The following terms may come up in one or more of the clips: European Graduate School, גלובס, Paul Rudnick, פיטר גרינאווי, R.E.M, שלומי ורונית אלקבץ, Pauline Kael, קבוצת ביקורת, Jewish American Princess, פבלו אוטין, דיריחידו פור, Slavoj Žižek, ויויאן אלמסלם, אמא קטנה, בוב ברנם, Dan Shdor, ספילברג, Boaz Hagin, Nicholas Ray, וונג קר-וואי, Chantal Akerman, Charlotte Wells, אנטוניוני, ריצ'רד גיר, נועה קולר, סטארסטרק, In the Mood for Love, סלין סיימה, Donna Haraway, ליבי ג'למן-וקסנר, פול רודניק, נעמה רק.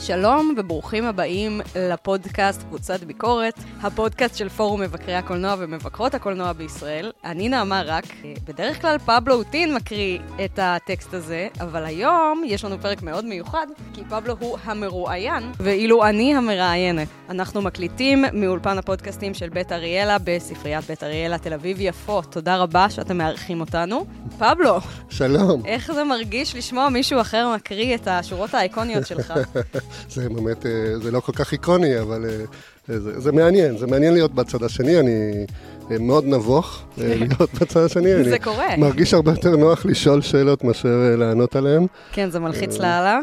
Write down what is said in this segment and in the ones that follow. שלום וברוכים הבאים לפודקאסט קבוצת ביקורת, הפודקאסט של פורום מבקרי הקולנוע ומבקרות הקולנוע בישראל. אני נעמה רק, בדרך כלל פבלו אוטין מקריא את הטקסט הזה, אבל היום יש לנו פרק מאוד מיוחד, כי פבלו הוא המרואיין ואילו אני המראיינת. אנחנו מקליטים מאולפן הפודקאסטים של בית אריאלה בספריית בית אריאלה תל אביב יפו. תודה רבה שאתם מארחים אותנו. פבלו, שלום. איך זה מרגיש לשמוע מישהו אחר מקריא את השורות האיקוניות שלך? זה באמת, זה לא כל כך איקוני, אבל זה מעניין, זה מעניין להיות בצד השני, אני מאוד נבוך להיות בצד השני, אני מרגיש הרבה יותר נוח לשאול שאלות מאשר לענות עליהן. כן, זה מלחיץ להלה,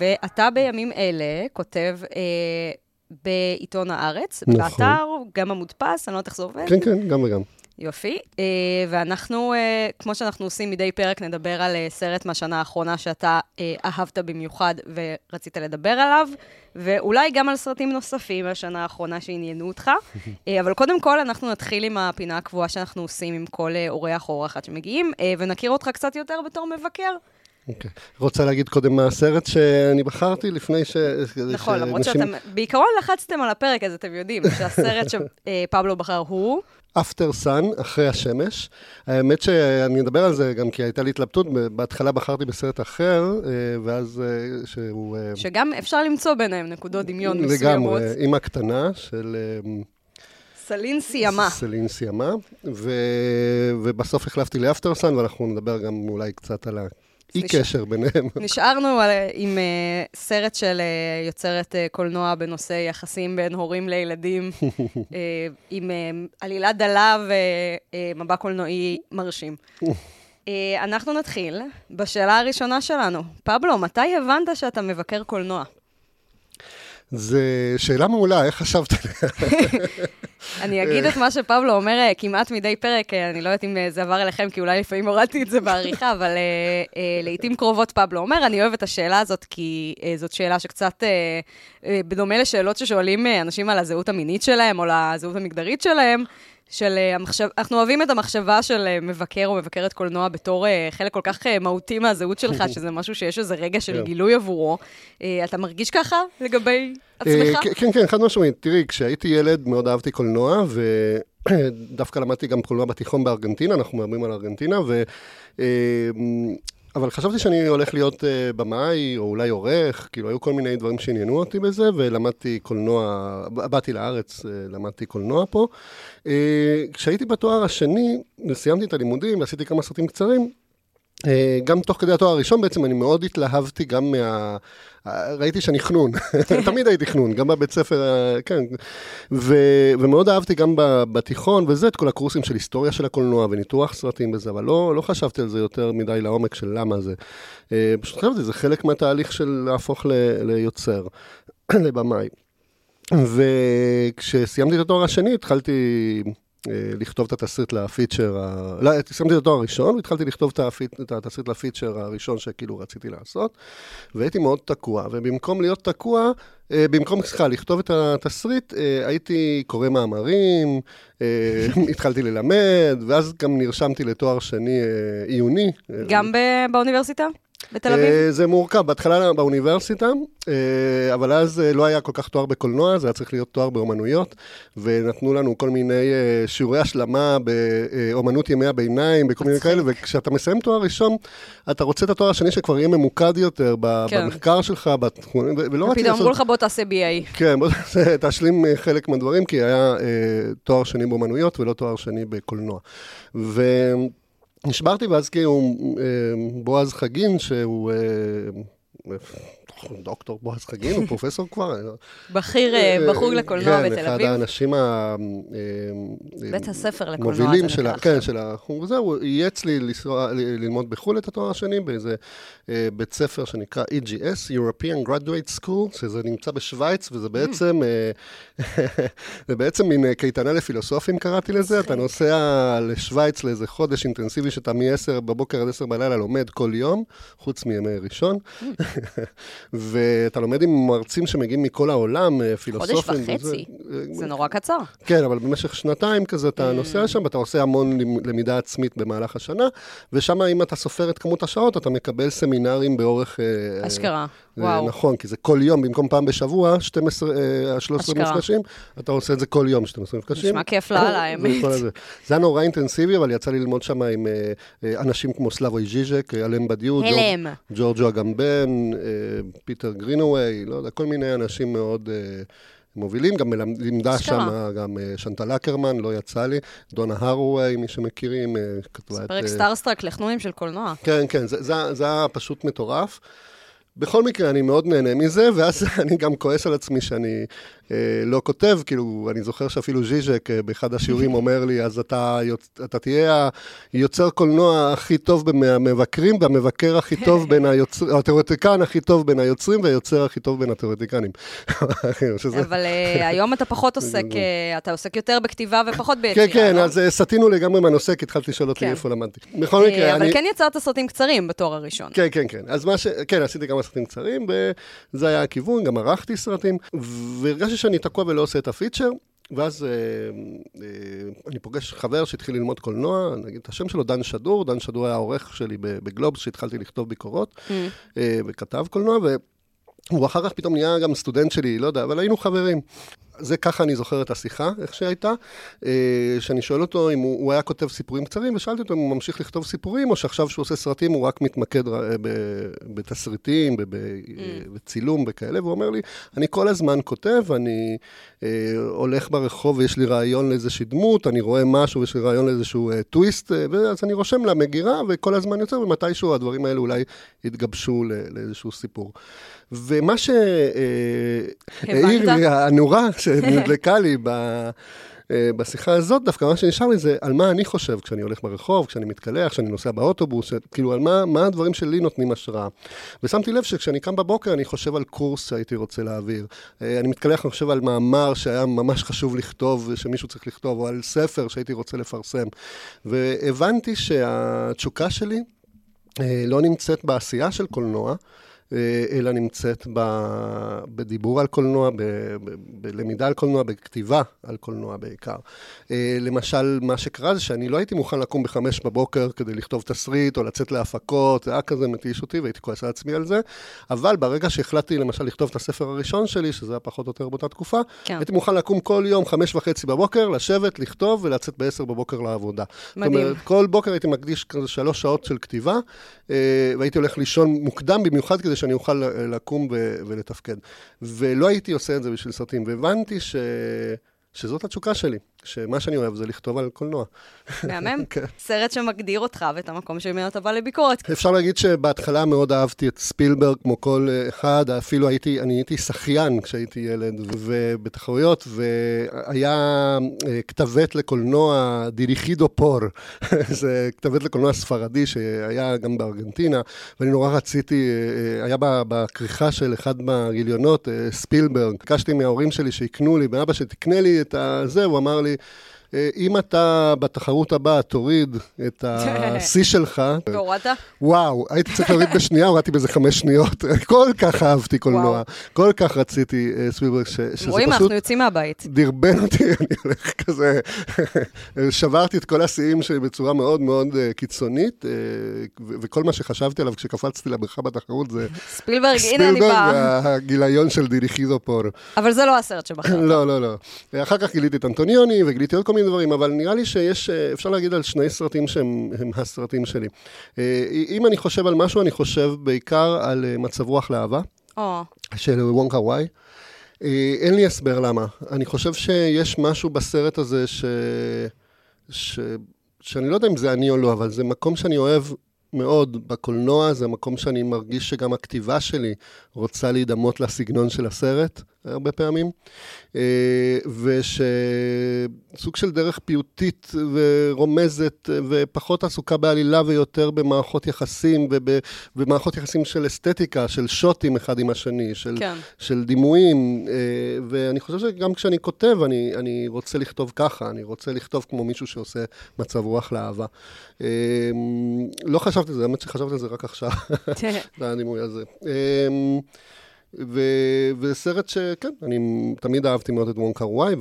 ואתה בימים אלה כותב בעיתון הארץ, באתר, גם המודפס, אני לא תחזור עובד. כן, כן, גם וגם. יופי, ואנחנו, כמו שאנחנו עושים מדי פרק, נדבר על סרט מהשנה האחרונה שאתה אהבת במיוחד ורצית לדבר עליו, ואולי גם על סרטים נוספים מהשנה האחרונה שעניינו אותך, אבל קודם כל אנחנו נתחיל עם הפינה הקבועה שאנחנו עושים עם כל אורח או אורחת שמגיעים, ונכיר אותך קצת יותר בתור מבקר. אוקיי. רוצה להגיד קודם מה הסרט שאני בחרתי לפני ש... נכון, למרות שאתם בעיקרון לחצתם על הפרק, אז אתם יודעים שהסרט שפבלו בחר הוא... Aftersun, אחרי השמש. האמת שאני אדבר על זה גם כי הייתה לי התלבטות, בהתחלה בחרתי בסרט אחר, ואז שהוא... שגם אפשר למצוא ביניהם נקודות דמיון מסוימות. לגמרי, אימא קטנה של... סלין סיימה, ובסוף החלפתי לאפטרסן, ואנחנו נדבר גם אולי קצת על ה... אי-קשר ביניהם. נשארנו עם סרט של יוצרת קולנוע בנושא יחסים בין הורים לילדים, עם עלילה דלה ומבע קולנועי מרשים. אנחנו נתחיל בשאלה הראשונה שלנו. פבלו, מתי הבנת שאתה מבקר קולנוע? זו שאלה מעולה, איך חשבת עליה? אני אגיד את מה שפבלו אומר כמעט מדי פרק, אני לא יודעת אם זה עבר אליכם, כי אולי לפעמים הורדתי את זה בעריכה, אבל לעתים קרובות פבלו אומר, אני אוהב את השאלה הזאת, כי זאת שאלה שקצת בדומה לשאלות ששואלים אנשים על הזהות המינית שלהם, או לזהות המגדרית שלהם, של המחשב, אנחנו אוהבים את המחשבה של מבקר או מבקרת קולנוע בתור חלק כל כך מהותי מהזהות שלך, שזה משהו שיש איזה רגע של גילוי עבורו. אתה מרגיש ככה לגבי עצמך? כן, כן, חד משמעית. תראי, כשהייתי ילד מאוד אהבתי קולנוע, ודווקא למדתי גם קולנוע בתיכון בארגנטינה, אנחנו מדברים על ארגנטינה, אבל חשבתי שאני הולך להיות במאי, או אולי עורך, כאילו היו כל מיני דברים שעניינו אותי בזה, ולמדתי קולנוע, באתי לארץ, למדתי קולנוע פה. כשהייתי בתואר השני, סיימתי את הלימודים, ועשיתי כמה סרטים קצרים, גם תוך כדי התואר הראשון בעצם אני מאוד התלהבתי גם מה... ראיתי שאני חנון, תמיד הייתי חנון, גם בבית ספר, כן, ומאוד אהבתי גם בתיכון, וזה את כל הקורסים של היסטוריה של הקולנוע וניתוח סרטים בזה, אבל לא חשבתי על זה יותר מדי לעומק של למה זה. פשוט חשבתי, זה חלק מהתהליך של להפוך ליוצר, לבמאי. וכשסיימתי את התואר השני התחלתי... לכתוב את התסריט לפיצ'ר, סיימתי את התואר הראשון, והתחלתי לכתוב את התסריט לפיצ'ר הראשון שכאילו רציתי לעשות, והייתי מאוד תקוע, ובמקום להיות תקוע, לכתוב את התסריט, הייתי קורא מאמרים, התחלתי ללמד, ואז גם נרשמתי לתואר שני עיוני. גם באוניברסיטה? בתל אביב? זה מורכב, בהתחלה באוניברסיטה, אבל אז לא היה כל כך תואר בקולנוע, זה היה צריך להיות תואר באומנויות, ונתנו לנו כל מיני שיעורי השלמה באומנות ימי הביניים, בכל מיני כאלה, וכשאתה מסיים תואר ראשון, אתה רוצה את התואר השני שכבר יהיה ממוקד יותר במחקר שלך, פתאום אמרו לך בוא תעשה BA. כן, בוא תשלים חלק מהדברים, כי היה תואר שני באומנויות ולא תואר שני בקולנוע. נשברתי, ואז כאילו בועז חגין, שהוא דוקטור בועז חגין, הוא פרופסור כבר. בחוג לקולנוע בתל אביב. כן, אחד האנשים בית הספר לקולנוע. כן, של החוג הזה, הוא ייעץ לי ללמוד בחו"ל את התואר השני, באיזה בית ספר שנקרא EGS, European Graduate School, שזה נמצא בשוויץ, וזה בעצם, מין קייטנה לפילוסופים, קראתי לזה, אתה נוסע לשוויץ לאיזה חודש אינטנסיבי, שאתה מ-10 בבוקר עד 10 בלילה לומד כל יום, חוץ מימי ראשון. ואתה לומד עם מרצים שמגיעים מכל העולם, פילוסופים. חודש וחצי, זה נורא קצר. כן, אבל במשך שנתיים כזה אתה נוסע שם, ואתה עושה המון למידה עצמית במהלך השנה, ושם אם אתה סופר את כמות השעות, אתה מקבל סמינרים באורך... אשכרה. נכון, כי זה כל יום, במקום פעם בשבוע, 13 מפגשים, אתה עושה את זה כל יום, 12 מפגשים. נשמע כיף לעלה, האמת. זה היה נורא אינטנסיבי, אבל יצא לי ללמוד שם עם אנשים כמו סלאבוי ז'יז'ק, אלן בדיו, ג'ורג'ו אגמבן, פיטר גרינאווי, לא יודע, כל מיני אנשים מאוד... מובילים, גם לימדה שם, גם שנטל אקרמן, לא יצא לי, דונה הרווי, מי שמכירים, כתבה את... פרק סטארסטרק, לחנונים של קולנוע. כן, כן, זה היה פשוט מטורף. בכל מקרה, אני מאוד נהנה מזה, ואז אני גם כועס על עצמי שאני לא כותב, כאילו, אני זוכר שאפילו ז'יז'ק באחד השיעורים אומר לי, אז אתה תהיה היוצר קולנוע הכי טוב בין המבקרים, והמבקר הכי טוב בין היוצרים, התיאורטיקן הכי טוב בין היוצרים, והיוצר הכי טוב בין התיאורטיקנים. אבל היום אתה פחות עוסק, אתה עוסק יותר בכתיבה ופחות ביצירה. כן, כן, אז סתינו לגמרי מהנושא, כי התחלתי לשאול אותי איפה למדתי. אבל כן יצרת סרטים קצרים בתואר הראשון. כן, כן, כן. אז מה ש... כן, עשיתי גם סרטים קצרים, וזה היה הכיוון, גם ערכתי סרטים, והרגשתי שאני תקוע ולא עושה את הפיצ'ר, ואז אני פוגש חבר שהתחיל ללמוד קולנוע, נגיד את השם שלו, דן שדור, דן שדור היה העורך שלי בגלובס, שהתחלתי לכתוב ביקורות, וכתב קולנוע, והוא אחר כך פתאום נהיה גם סטודנט שלי, לא יודע, אבל היינו חברים. זה ככה אני זוכר את השיחה, איך שהייתה, שאני שואל אותו אם הוא היה כותב סיפורים קצרים, ושאלתי אותו אם הוא ממשיך לכתוב סיפורים, או שעכשיו שהוא עושה סרטים, הוא רק מתמקד בתסריטים, בצילום וכאלה, והוא אומר לי, אני כל הזמן כותב, אני הולך ברחוב ויש לי רעיון לאיזושהי דמות, אני רואה משהו ויש לי רעיון לאיזשהו טוויסט, ואז אני רושם למגירה, וכל הזמן יוצא, ומתישהו הדברים האלה אולי יתגבשו לאיזשהו סיפור. ומה שהעיר לי, הנורה שנדלקה לי בשיחה הזאת, דווקא מה שנשאר לי זה על מה אני חושב כשאני הולך ברחוב, כשאני מתקלח, כשאני נוסע באוטובוס, כאילו על מה הדברים שלי נותנים השראה. ושמתי לב שכשאני קם בבוקר אני חושב על קורס שהייתי רוצה להעביר. אני מתקלח, אני חושב על מאמר שהיה ממש חשוב לכתוב, שמישהו צריך לכתוב, או על ספר שהייתי רוצה לפרסם. והבנתי שהתשוקה שלי לא נמצאת בעשייה של קולנוע, אלא נמצאת בדיבור על קולנוע, בלמידה על קולנוע, בכתיבה על קולנוע בעיקר. למשל, מה שקרה זה שאני לא הייתי מוכן לקום ב-5 בבוקר כדי לכתוב תסריט או לצאת להפקות, זה היה כזה מתיש אותי והייתי כועס על עצמי על זה, אבל ברגע שהחלטתי למשל לכתוב את הספר הראשון שלי, שזה היה פחות או יותר באותה תקופה, הייתי מוכן לקום כל יום 5:30 בבוקר, לשבת, לכתוב ולצאת ב-10 בבוקר לעבודה. מדהים. זאת אומרת, כל בוקר הייתי מקדיש כזה 3 שעות של כתיבה, והייתי הולך לישון מוקדם במיוחד כדי שאני אוכל לקום ולתפקד. ולא הייתי עושה את זה בשביל סרטים, והבנתי שזאת התשוקה שלי, שמה שאני אוהב זה לכתוב על קולנוע. מהמם, סרט שמגדיר אותך ואת המקום שממנו אתה בא לביקורת. אפשר להגיד שבהתחלה מאוד אהבתי את ספילברג, כמו כל אחד, אפילו אני הייתי שחיין כשהייתי ילד, ובתחרויות, והיה כתבת לקולנוע דיריחידו פור, זה כתבת לקולנוע ספרדי שהיה גם בארגנטינה, ואני נורא רציתי, היה בכריכה של אחד מהגיליונות, ספילברג, קשתי מההורים שלי שיקנו לי, ואבא שתקנה לי את זה, הוא אמר לי, אם אתה בתחרות הבאה תוריד את ה-C שלך... והורדת? וואו, הייתי צריך להוריד בשנייה, הורדתי בזה 5 שניות. כל כך אהבתי קולנוע, כל כך רציתי ספילברג, שזה פשוט... רואים, אנחנו יוצאים מהבית. דרבן אותי, אני הולך כזה... שברתי את כל השיאים שלי בצורה מאוד מאוד קיצונית, וכל מה שחשבתי עליו כשקפצתי לבריכה בתחרות זה... ספילברג, הנה אני באה. והגיליון של דיריחידו פור. אבל זה לא הסרט שבחרת. לא, לא, לא. אחר כך גיליתי את אנטוניוני וגיליתי עוד כל מיני דברים, אבל נראה לי שיש, אפשר להגיד על 2 סרטים שהם הסרטים שלי. אם אני חושב על משהו, אני חושב בעיקר על מצב רוח לאהבה, של וונג קר-וואי. אין לי הסבר למה. אני חושב שיש משהו בסרט הזה שאני לא יודע אם זה אני או לא, אבל זה מקום שאני אוהב מאוד בקולנוע, זה מקום שאני מרגיש שגם הכתיבה שלי רוצה להידמות לסגנון של הסרט, הרבה פעמים, ושסוג של דרך פיוטית ורומזת, ופחות עסוקה בעלילה ויותר במערכות יחסים, ובמערכות יחסים של אסתטיקה, של שוטים אחד עם השני, של דימויים, ואני חושב שגם כשאני כותב, אני רוצה לכתוב ככה, אני רוצה לכתוב כמו מישהו שעושה מצב רוח לאהבה. לא חשבתי על זה, האמת שחשבתי על זה רק עכשיו, זה הדימוי הזה. וסרט שכן, אני תמיד אהבתי מאוד את וונג קר-וואי,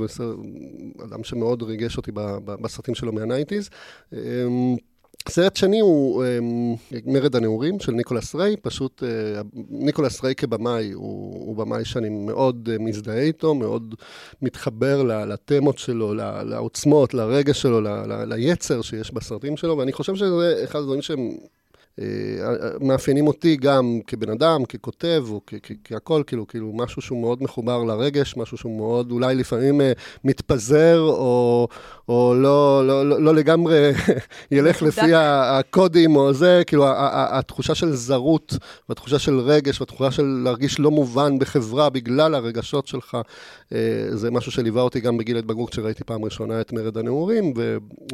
אדם שמאוד ריגש אותי בסרטים שלו מה-90s, סרט שני הוא מרד הנעורים של ניקולס ריי, פשוט ניקולס ריי כבמאי, הוא במאי שאני מאוד מזדהה איתו, מאוד מתחבר לתמות שלו, לעוצמות, לרגע שלו, ליצר שיש בסרטים שלו, ואני חושב שזה אחד הדברים שהם מאפיינים אותי גם כבן אדם, ככותב, או כהכל, כאילו משהו שהוא מאוד מחובר לרגש, משהו שהוא מאוד אולי לפעמים מתפזר, או לא לגמרי ילך לפי הקודים או זה, כאילו התחושה של זרות, והתחושה של רגש, והתחושה של להרגיש לא מובן בחברה בגלל הרגשות שלך, זה משהו שליווה אותי גם בגיל התבגרות, שראיתי פעם ראשונה את מרד הנעורים,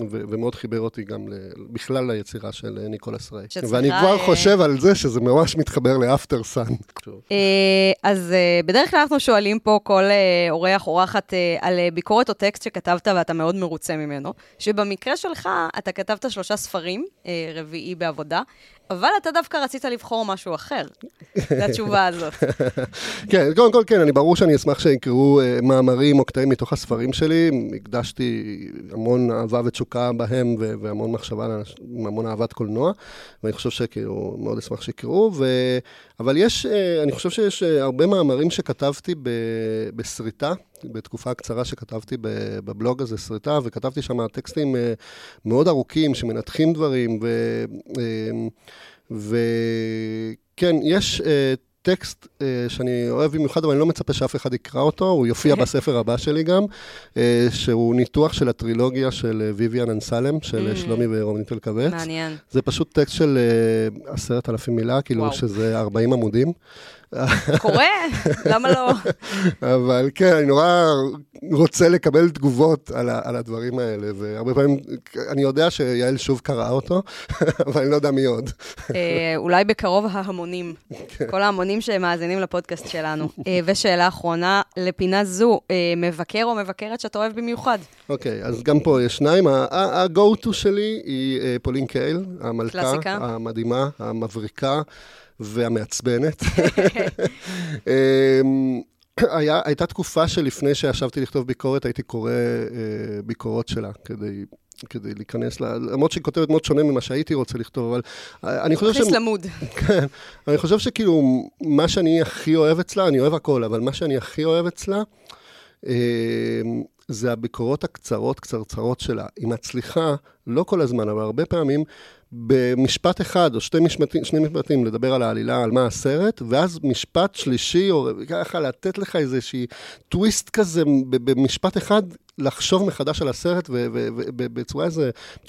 ומאוד חיבר אותי גם בכלל ליצירה של ניקולס ריי. ואני כבר חושב על זה שזה ממש מתחבר לאפטר סאן. אז בדרך כלל אנחנו שואלים פה כל אורח אורחת על ביקורת או טקסט שכתבת ואתה מאוד מרוצה ממנו, שבמקרה שלך אתה כתבת 3 ספרים, רביעי בעבודה, אבל אתה דווקא רצית לבחור משהו אחר, לתשובה הזאת. כן, קודם כל כן, אני ברור שאני אשמח שיקראו מאמרים או קטעים מתוך הספרים שלי, הקדשתי המון אהבה ותשוקה בהם, והמון מחשבה, המון אהבת קולנוע, ואני חושב שכאילו, מאוד אשמח שיקראו, אבל יש, אני חושב שיש הרבה מאמרים שכתבתי בסריטה, בתקופה הקצרה שכתבתי בבלוג הזה, סריטה, וכתבתי שם טקסטים מאוד ארוכים, שמנתחים דברים, וכן, יש טקסט שאני אוהב במיוחד, אבל אני לא מצפה שאף אחד יקרא אותו, הוא יופיע בספר הבא שלי גם, שהוא ניתוח של הטרילוגיה של ויויאן אלמסלם, של שלומי ורונית אלקבץ. מעניין. זה פשוט טקסט של 10,000 מילה, כאילו שזה 40 עמודים. קורה? למה לא? אבל כן, אני נורא רוצה לקבל תגובות על הדברים האלה, והרבה פעמים, אני יודע שיעל שוב קראה אותו, אבל אני לא יודע מי עוד. אולי בקרוב ההמונים, כל ההמונים שמאזינים לפודקאסט שלנו. ושאלה אחרונה, לפינה זו, מבקר או מבקרת שאתה אוהב במיוחד? אוקיי, אז גם פה יש שניים, ה-go-to שלי היא פולין קייל, המלכה, המדהימה, המבריקה, והמעצבנת. הייתה תקופה שלפני שישבתי לכתוב ביקורת, הייתי קורא ביקורות שלה, כדי להיכנס, למרות שהיא כותבת מאוד שונה ממה שהייתי רוצה לכתוב, אבל אני חושב ש... כן, אני חושב שכאילו, מה שאני הכי אוהב אצלה, אני אוהב הכל, אבל מה שאני הכי אוהב אצלה, זה הביקורות הקצרות, קצרצרות שלה. היא מצליחה, לא כל הזמן, אבל הרבה פעמים, במשפט אחד או שני משפטים לדבר על העלילה, על מה הסרט, ואז משפט שלישי, או ככה לתת לך איזושהי טוויסט כזה במשפט אחד, לחשוב מחדש על הסרט בצורה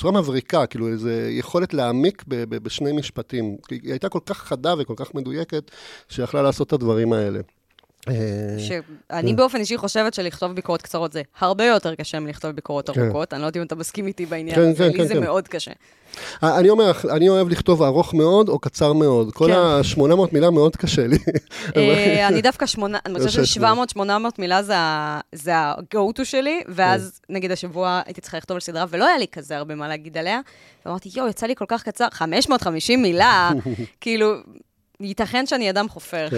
מבריקה, כאילו איזו יכולת להעמיק בשני משפטים. היא הייתה כל כך חדה וכל כך מדויקת, שיכלה לעשות את הדברים האלה. שאני באופן אישי חושבת שלכתוב ביקורות קצרות זה הרבה יותר קשה מלכתוב ביקורות ארוכות, אני לא יודעת אם אתה מסכים איתי בעניין, לי זה מאוד קשה. אני אומר, אני אוהב לכתוב ארוך מאוד או קצר מאוד, כל ה-800 מילה מאוד קשה לי. אני דווקא 700-800 מילה זה ה-go-to שלי, ואז נגיד השבוע הייתי צריכה לכתוב על סדרה ולא היה לי כזה הרבה מה להגיד עליה, ואמרתי יו, יצא לי כל כך קצר, 550 מילה, כאילו, ייתכן שאני אדם חופר.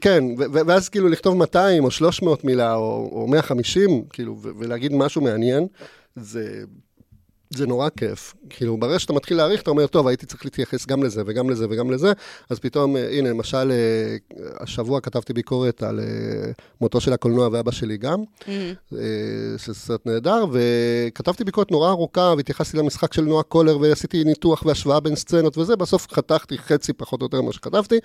כן, ואז כאילו לכתוב 200 או 300 מילה או 150, כאילו, ולהגיד משהו מעניין, זה נורא כיף. כאילו, ברגע שאתה מתחיל להעריך, אתה אומר, טוב, הייתי צריך להתייחס גם לזה וגם לזה וגם לזה, אז פתאום, הנה, למשל, השבוע כתבתי ביקורת על מותו של הקולנוע ואבא שלי גם, שזה סרט נהדר, וכתבתי ביקורת נורא ארוכה, והתייחסתי למשחק של נועה קולר, ועשיתי ניתוח והשוואה בין סצנות וזה, בסוף חתכתי חצי פחות או יותר מה שכתבתי,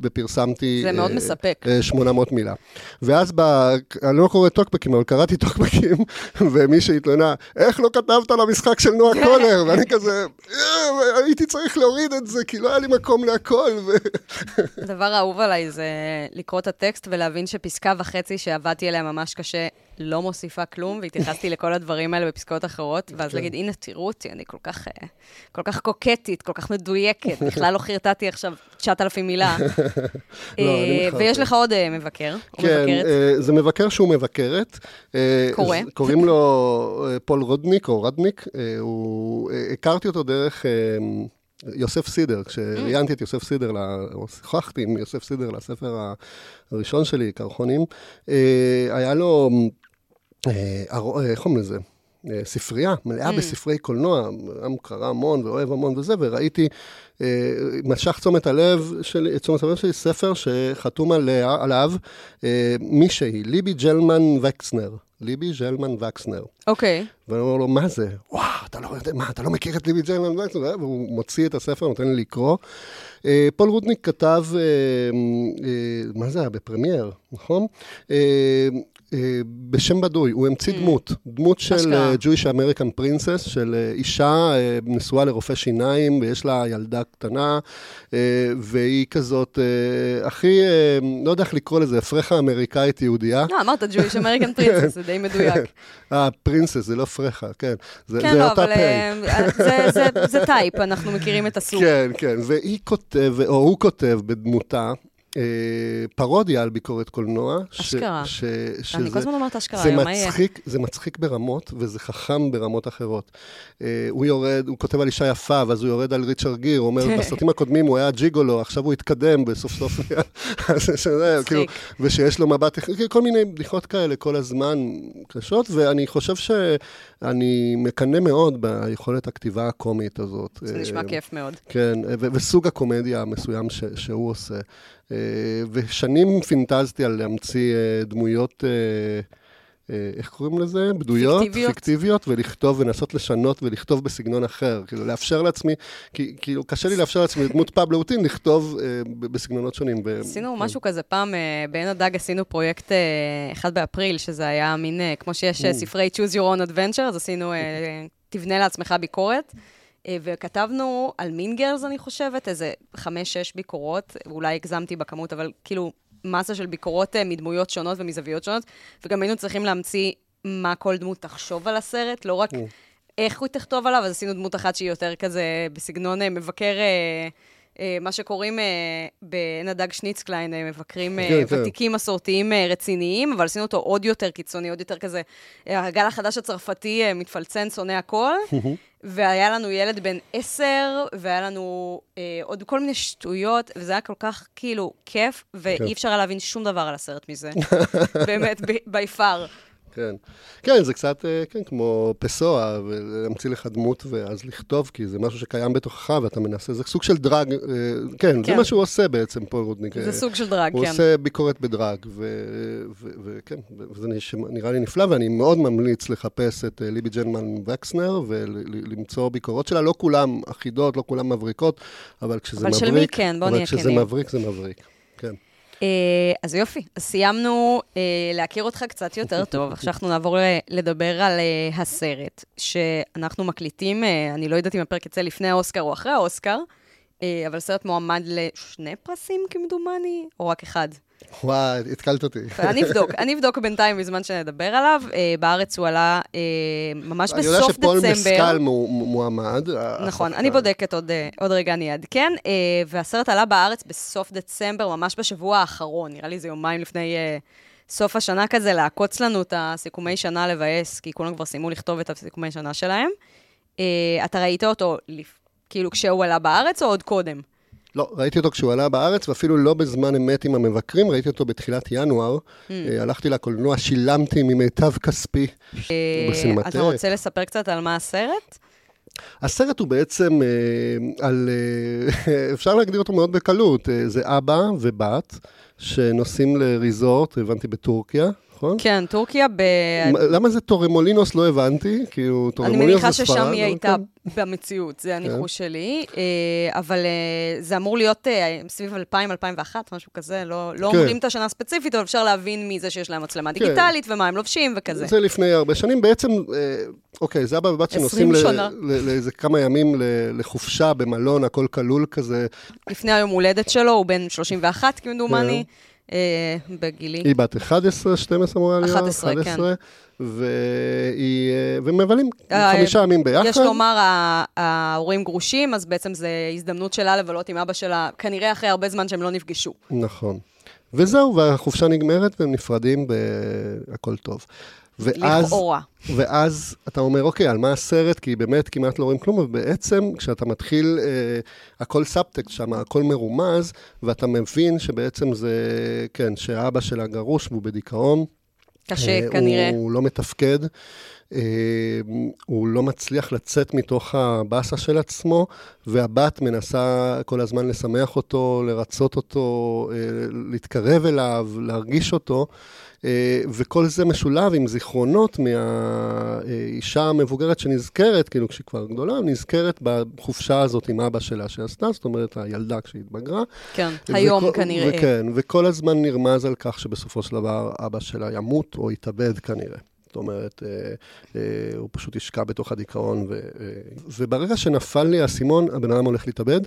ופרסמתי... זה מאוד מספק. 800 מילה. ואז, אני לא קורא טוקבקים, אבל קראתי טוקבקים, ומי שהתלונה, "איך לא כתבת על המשחק של נועה קולר", ואני כזה, הייתי צריך להוריד את זה, כי לא היה לי מקום להכל. הדבר האהוב עליי זה לקרוא את הטקסט ולהבין שפסקה וחצי שעבדתי עליה ממש קשה, לא מוסיפה כלום, והתייחסתי לכל הדברים האלה בפסקאות אחרות, ואז להגיד, הנה, תראו אותי, אני כל כך קוקטית, כל כך מדויקת, בכלל לא חרטטתי עכשיו 9,000 מילה. ויש לך עוד מבקר, או מבקרת? זה מבקר שהוא מבקרת. קורא. קוראים לו פול רודניק, או רדניק. הכרתי אותו דרך... יוסף סידר, כשראיינתי את יוסף סידר, או שיחחתי עם יוסף סידר לספר הראשון שלי, קרחונים, היה לו, איך אומרים לזה? ספרייה, מלאה בספרי קולנוע, עם קרא המון ואוהב המון וזה, וראיתי, משך תשומת הלב שלי, ספר שחתום עליו, מישהי, ליבי ג'למן-וקסנר. ליבי ג'למן-וקסנר. אוקיי. ואני אומר לו, מה זה? וואו, אתה לא מכיר את ליבי ג'למן-וקסנר? והוא מוציא את הספר, נותן לי לקרוא. פול רודניק כתב, מה זה היה? בפרמייר, נכון? בשם בדוי, הוא המציא דמות של Jewish American Princess, של אישה נשואה לרופא שיניים, ויש לה ילדה קטנה, והיא כזאת, הכי, לא יודע איך לקרוא לזה, פרחה אמריקאית יהודייה. לא, אמרת Jewish American Princess, זה די מדויק. פרינסס, זה לא פרחה, כן. כן, לא, אבל זה טייפ, אנחנו מכירים את הסוג. כן, כן, והיא כותב, או הוא כותב בדמותה, פרודיה על ביקורת קולנוע. אשכרה. אני כל הזמן אומרת אשכרה, מה יהיה? זה מצחיק ברמות, וזה חכם ברמות אחרות. הוא כותב על אישה יפה, ואז הוא יורד על ריצ'רד גיר, הוא אומר, בסרטים הקודמים הוא היה ג'יגולו, עכשיו הוא התקדם בסוף סוף. ושיש לו מבט, כל מיני בדיחות כאלה כל הזמן קשות, ואני חושב שאני מקנא מאוד ביכולת הכתיבה הקומית הזאת. זה נשמע כיף מאוד. כן, וסוג הקומדיה המסוים שהוא עושה. ושנים פינטזתי על להמציא דמויות, איך קוראים לזה? בדויות, פיקטיביות, ולכתוב, ונסות לשנות, ולכתוב בסגנון אחר. כאילו, לאפשר לעצמי, כאילו, קשה לי לאפשר לעצמי, דמות פבלו אוטין, לכתוב בסגנונות שונים. עשינו משהו כזה פעם, בעין הדג עשינו פרויקט 1 באפריל, שזה היה מין, כמו שיש ספרי Choose Your Own Adventure, אז עשינו, תבנה לעצמך ביקורת, וכתבנו על מינגרס, אני חושבת, איזה 5-6 ביקורות, אולי הגזמתי בכמות, אבל כאילו מסה של ביקורות מדמויות שונות ומזוויות שונות, וגם היינו צריכים להמציא מה כל דמות תחשוב על הסרט, לא רק איך הוא תכתוב עליו, אז עשינו דמות אחת שהיא יותר כזה בסגנון מבקר, מה שקוראים בנדג שניצקליין, מבקרים ותיקים מסורתיים רציניים, אבל עשינו אותו עוד יותר קיצוני, עוד יותר כזה, הגל החדש הצרפתי מתפלצן, שונא הכל, והיה לנו ילד בן 10, והיה לנו עוד כל מיני שטויות, וזה היה כל כך כאילו כיף, ואי אפשר היה להבין שום דבר על הסרט מזה. באמת, ביפר. כן. כן, זה קצת, כן, כמו פסוע, ולהמציא לך דמות ואז לכתוב, כי זה משהו שקיים בתוכך, ואתה מנסה, זה סוג של דרג, כן, זה מה שהוא עושה בעצם פה, רודניק. זה סוג של דרג, כן. הוא עושה ביקורת בדרג, וכן, וזה נראה לי נפלא, ואני מאוד ממליץ לחפש את ליבי ג'למן-וקסנר, ולמצוא ביקורות שלה, לא כולם אחידות, לא כולם מבריקות, אבל כשזה מבריק, אבל של מי כן, בוא נהיה כנים. אבל כשזה מבריק, זה מבריק, כן. אז יופי, אז סיימנו להכיר אותך קצת יותר טוב, עכשיו אנחנו נעבור לדבר על הסרט שאנחנו מקליטים, אני לא יודעת אם הפרק יצא לפני האוסקר או אחרי האוסקר, אבל הסרט מועמד לשני פרסים כמדומני, או רק אחד? וואי, התקלת אותי. אני אבדוק בינתיים בזמן שנדבר עליו, בארץ הוא עלה ממש בסוף דצמבר. אני יודע שפול מסקל מועמד. נכון, אני בודקת עוד רגע ניד, כן, והסרט עלה בארץ בסוף דצמבר, ממש בשבוע האחרון, נראה לי זה יומיים לפני סוף השנה כזה, לעקוץ לנו את הסיכומי שנה לבאס, כי כולם כבר סיימו לכתוב את הסיכומי שנה שלהם. אתה ראית אותו כאילו כשהוא עלה בארץ או עוד קודם? לא, ראיתי אותו כשהוא עלה בארץ, ואפילו לא בזמן אמת עם המבקרים, ראיתי אותו בתחילת ינואר, הלכתי לקולנוע, שילמתי ממיטב כספי בסינמטק. אתה רוצה לספר קצת על מה הסרט? הסרט הוא בעצם על, אפשר להגדיר אותו מאוד בקלות, זה אבא ובת שנוסעים לריזורט, הבנתי בטורקיה, נכון? כן, טורקיה ב... למה זה טורמולינוס? לא הבנתי, כאילו טורמולינוס בספרד. אני מניחה ששם היא הייתה במציאות, זה הניחוש שלי, אבל זה אמור להיות סביב 2000-2001, משהו כזה, לא אומרים את השנה הספציפית, אבל אפשר להבין מזה שיש להם מצלמה דיגיטלית, ומה הם לובשים וכזה. זה לפני הרבה שנים, בעצם, אוקיי, זה אבא ובת שנוסעים לאיזה כמה ימים לחופשה במלון, הכל כלול כזה. לפני היום הולדת שלו, הוא בן 31 כמדומני, בגילי. היא בת 11, 12 אמורה להיות. 11, כן. ומבלים 5 ימים ביחד. יש לומר, ההורים גרושים, אז בעצם זו הזדמנות שלה לבלות עם אבא שלה, כנראה אחרי הרבה זמן שהם לא נפגשו. נכון. וזהו, והחופשה נגמרת, והם נפרדים בהכל טוב. ואז אתה אומר, אוקיי, על מה הסרט? כי באמת כמעט לא רואים כלום, ובעצם כשאתה מתחיל, הכל סאבטקט שם, הכל מרומז, ואתה מבין שבעצם זה, כן, שהאבא שלה גרוש, והוא בדיכאון, קשה כנראה. הוא לא מתפקד, הוא לא מצליח לצאת מתוך הבאסה של עצמו, והבת מנסה כל הזמן לשמח אותו, לרצות אותו, להתקרב אליו, להרגיש אותו, וכל זה משולב עם זיכרונות מהאישה המבוגרת שנזכרת, כאילו כשהיא כבר גדולה, נזכרת בחופשה הזאת עם אבא שלה שעשתה, זאת אומרת, הילדה כשהתבגרה. כן, היום כנראה. וכן, וכל הזמן נרמז על כך שבסופו של דבר אבא שלה ימות או יתאבד כנראה. זאת אומרת, הוא פשוט השקע בתוך הדיכאון, וברגע שנפל לי הסימון, הבן אדם הולך להתאבד.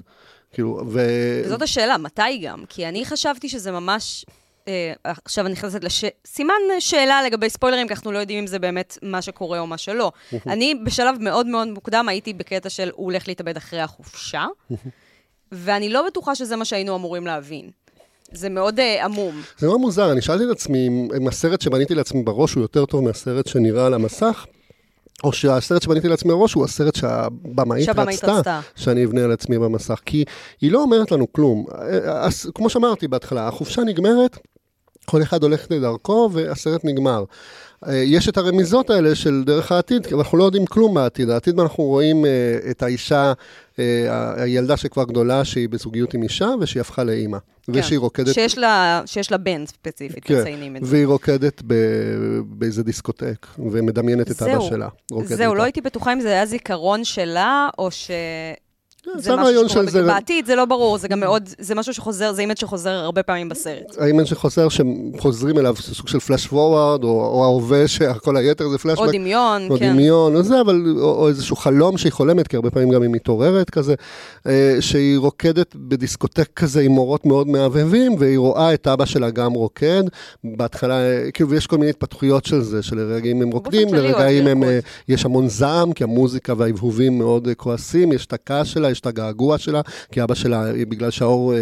וזאת השאלה, מתי גם? כי אני חשבתי שזה ממש... עכשיו אני נכנסת לסימן שאלה לגבי ספוילרים, כי אנחנו לא יודעים אם זה באמת מה שקורה או מה שלא. אני בשלב מאוד מאוד מוקדם הייתי בקטע של הוא הולך להתאבד אחרי החופשה, ואני לא בטוחה שזה מה שהיינו אמורים להבין. זה מאוד עמום. זה מאוד מוזר, אני שאלתי את עצמי, אם הסרט שבניתי לעצמי בראש הוא יותר טוב מהסרט שנראה על המסך, או שהסרט שבניתי לעצמי בראש הוא הסרט שהבמאית רצתה, שאני אבנה על עצמי במסך, כי היא לא אומרת לנו כלום. כמו שאמרתי בהתחלה, החופשה נגמרת, כל אחד הולך לדרכו והסרט נגמר. יש את הרמיזות האלה של דרך העתיד, אבל אנחנו לא יודעים כלום מהעתיד. העתיד אנחנו רואים את האישה, הילדה שכבר גדולה, שהיא בזוגיות עם אישה, ושהיא הפכה לאימא. כן. ושהיא רוקדת... שיש לה בן ספציפית, כן. מציינים את זה. והיא רוקדת באיזה דיסקוטק, ומדמיינת את אבא שלה. זהו, לא הייתי בטוחה אם זה היה זיכרון שלה, או ש... זה משהו שקורה בעתיד, זה לא ברור, זה גם מאוד, זה משהו שחוזר, זה אימד שחוזר הרבה פעמים בסרט. האימד שחוזר, שחוזרים אליו, זה סוג של פלאש פורוורד, או ההווה, שכל היתר זה פלאשבק. או דמיון, כן. או דמיון, או זה, אבל, או איזשהו חלום שהיא חולמת, כי הרבה פעמים גם היא מתעוררת כזה, שהיא רוקדת בדיסקוטק כזה עם מורות מאוד מהבהבים, והיא רואה את אבא שלה גם רוקד, בהתחלה, כאילו, יש כל מיני התפתחויות של זה, שלרגעים הם רוקדים, לרגעים הם, יש המון זעם, כי המוזיקה וההבהבים מאוד כועסים, יש תקה שלה, יש את הגעגוע שלה, כי אבא שלה, בגלל שהאור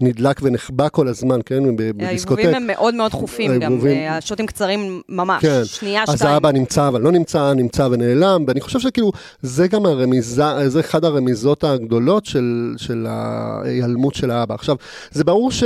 נדלק ונחבא כל הזמן, כן, בדיסקוטק. העיבובים הם מאוד מאוד חופים גם, השוטים קצרים ממש, כן. שנייה, שתיים. אז האבא נמצא, אבל לא נמצא, נמצא ונעלם, ואני חושב שכאילו, זה גם הרמיזה, זה אחד הרמיזות הגדולות של ההיעלמות של האבא. עכשיו, זה ברור ש...